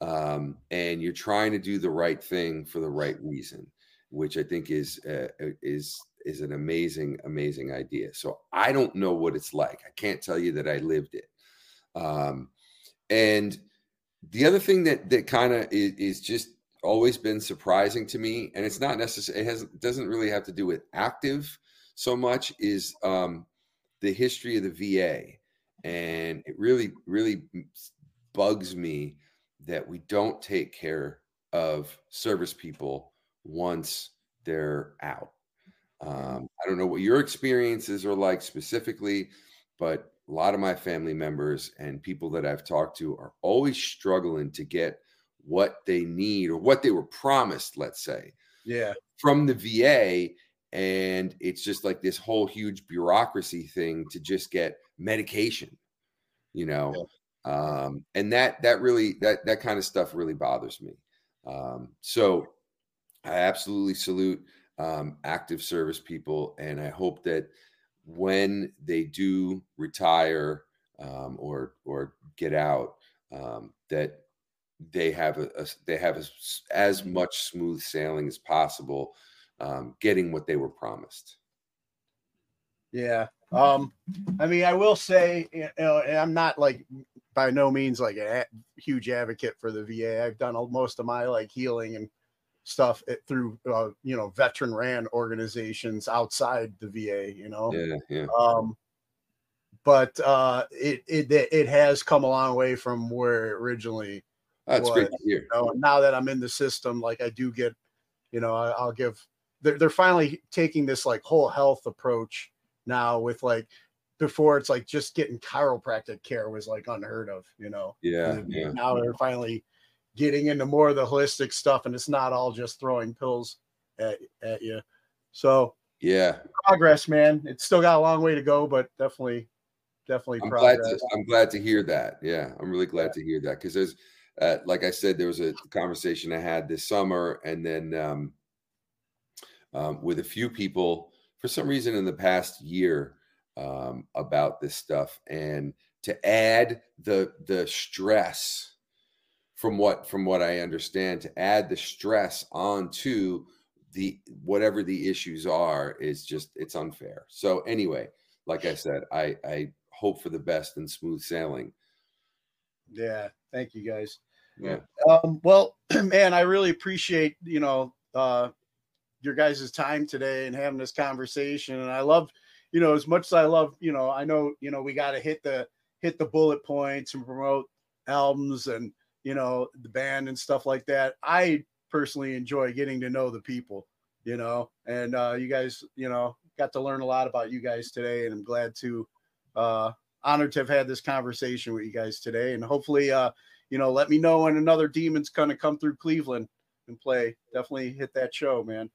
And you're trying to do the right thing for the right reason, which I think is an amazing, amazing idea. So I don't know what it's like. I can't tell you that I lived it. And the other thing that kind of is just always been surprising to me, and it's not necessary. It doesn't really have to do with active so much, is the history of the VA. And it really, really bugs me that we don't take care of service people once they're out. I don't know what your experiences are like specifically, but a lot of my family members and people that I've talked to are always struggling to get what they need or what they were promised, let's say, from the VA. And it's just like this whole huge bureaucracy thing to just get medication, you know? Yeah. And that really, that kind of stuff really bothers me. So I absolutely salute active service people. And I hope that when they do retire or get out, that they have as much smooth sailing as possible, getting what they were promised. Yeah. I mean, I will say, you know, and I'm not by no means a huge advocate for the VA. I've done most of my healing and stuff through, veteran ran organizations outside the VA, you know? Yeah, yeah. But it has come a long way from where it originally was. Great to hear. You know? And now that I'm in the system, I do get, I'll give, they're finally taking this whole health approach now with before it's just getting chiropractic care was unheard of, you know? Yeah. Yeah. Now they're finally getting into more of the holistic stuff, and it's not all just throwing pills at you. So yeah, progress, man. It's still got a long way to go, but definitely progress. I'm glad to hear that. Yeah. I'm really glad to hear that. 'Cause there's, like I said, there was a conversation I had this summer, and then with a few people for some reason in the past year about this stuff, and to add the stress from what I understand, to add the stress onto the whatever the issues are is just, it's unfair. So anyway, like I said, I hope for the best and smooth sailing. Yeah. Thank you guys. Yeah. Well, man, I really appreciate, your guys' time today and having this conversation. And I love, as much as I love, I know, we got to hit the bullet points and promote albums and, the band and stuff like that. I personally enjoy getting to know the people, and you guys, got to learn a lot about you guys today. And I'm glad to, honored to have had this conversation with you guys today, and hopefully, let me know when Another Demon's going to come through Cleveland and play. Definitely hit that show, man.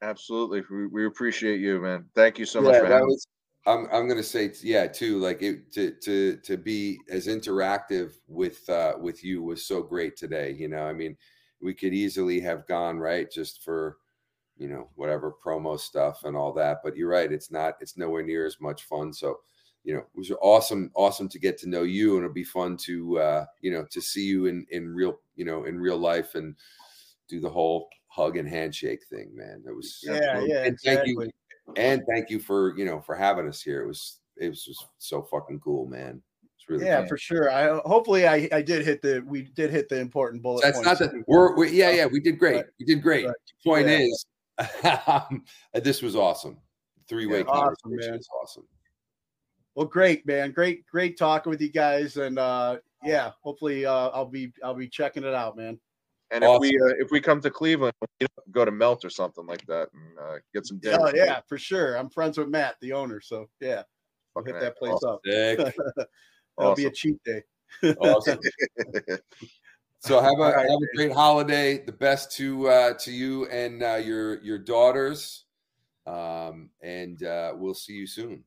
Absolutely. We appreciate you, man. Thank you so much for having us. I'm going to say, to be as interactive with you was so great today. I mean, we could easily have gone right just for, whatever promo stuff and all that, but you're right. It's nowhere near as much fun. So, it was awesome to get to know you, and it'll be fun to, to see you in real life and do the whole hug and handshake thing, man. It was, exactly. Thank you. And thank you for, for having us here. It was just so fucking cool, man. It's through the game. For sure. Hopefully we did hit the important bullet points. That's not that we did great. Right. We did great. Right. The point is this was awesome. Three-way conversation is awesome. Well, great, man. Great talking with you guys, and hopefully I'll be checking it out, man. And awesome. if we come to Cleveland, we go to Melt or something like that and get some dinner. Oh yeah, for sure. I'm friends with Matt, the owner, so yeah. I'll hit that place up. That'll be a cheat day. Awesome. So have a great holiday. The best to you and your daughters. And we'll see you soon.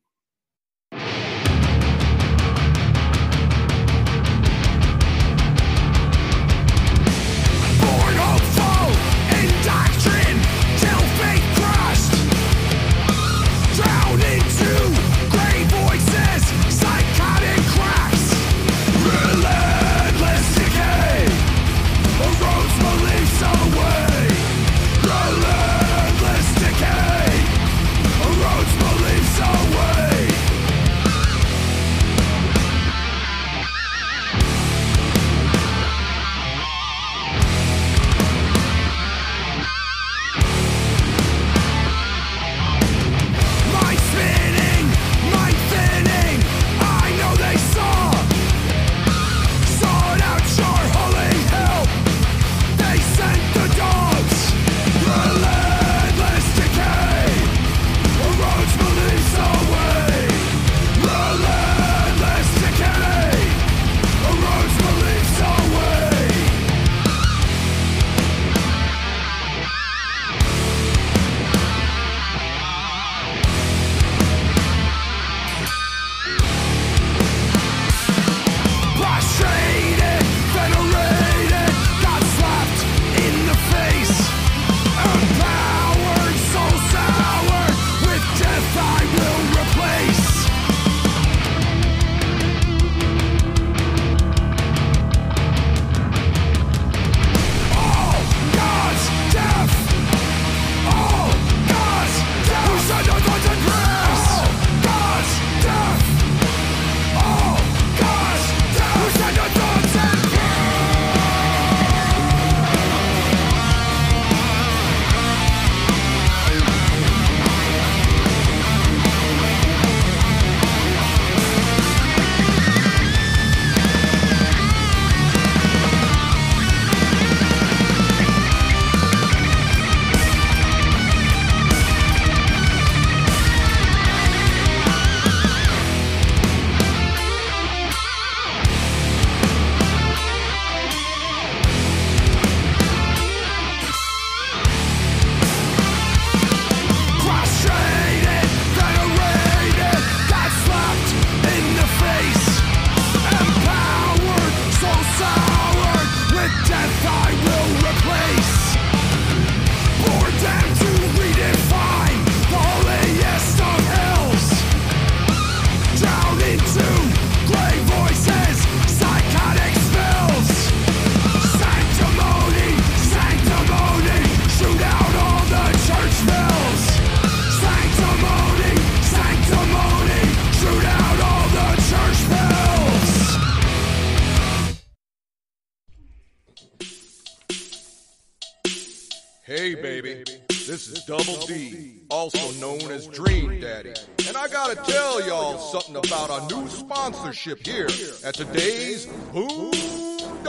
Here at Today's Boondoggle,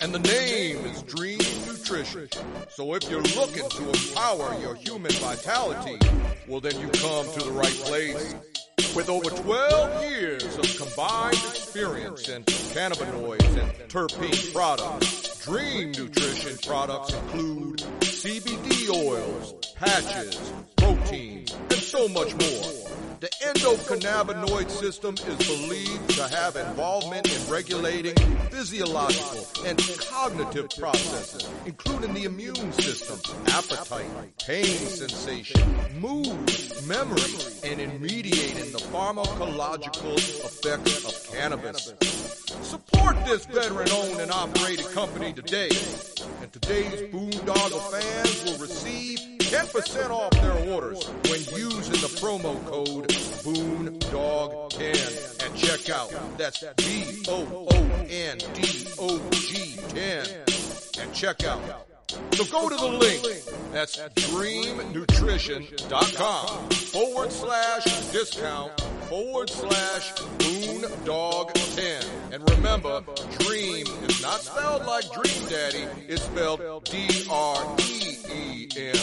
and the name is Dream Nutrition. So if you're looking to empower your human vitality, well then you come to the right place. With over 12 years of combined experience in cannabinoids and terpene products, Dream Nutrition products include CBD oils, patches, proteins, and so much more. The endocannabinoid system is believed to have involvement in regulating physiological and cognitive processes, including the immune system, appetite, pain sensation, mood, memory, and in mediating the pharmacological effects of cannabis. Support this veteran-owned and operated company today, and Today's Boondoggle fans will receive 10% off their orders when using the promo code BOONDOG10 at checkout. That's BOONDOG10 at checkout. So go to the link. That's dreamnutrition.com/discount/boondog10. And remember, dream is not spelled like Dream Daddy. It's spelled DREEM.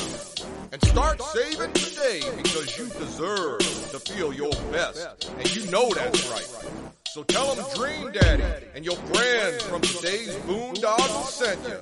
And start saving today because you deserve to feel your best. And you know that's right. So tell them Dream Daddy and your brands from Today's Boondoggle sent you.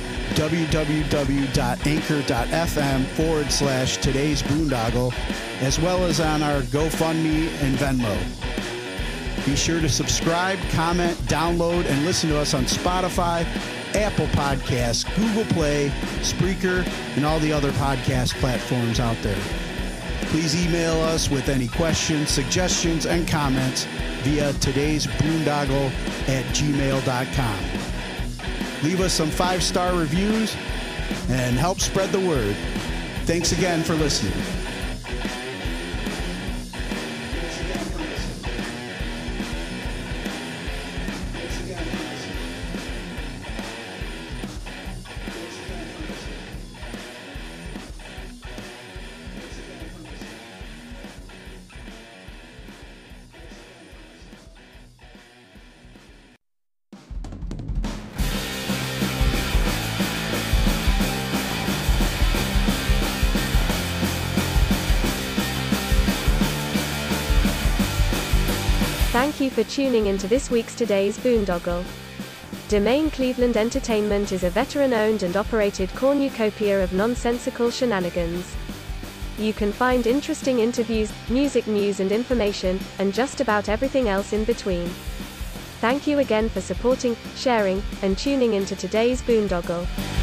www.anchor.fm/Today's Boondoggle, as well as on our GoFundMe and Venmo. Be sure to subscribe, comment, download, and listen to us on Spotify, Apple Podcasts, Google Play, Spreaker, and all the other podcast platforms out there. Please email us with any questions, suggestions, and comments via todaysboondoggle@gmail.com. Leave us some 5-star reviews and help spread the word. Thanks again for listening. Thank you for tuning into this week's Today's Boondoggle. Domain Cleveland Entertainment is a veteran-owned and operated cornucopia of nonsensical shenanigans. You can find interesting interviews, music news and information, and just about everything else in between. Thank you again for supporting, sharing, and tuning into Today's Boondoggle.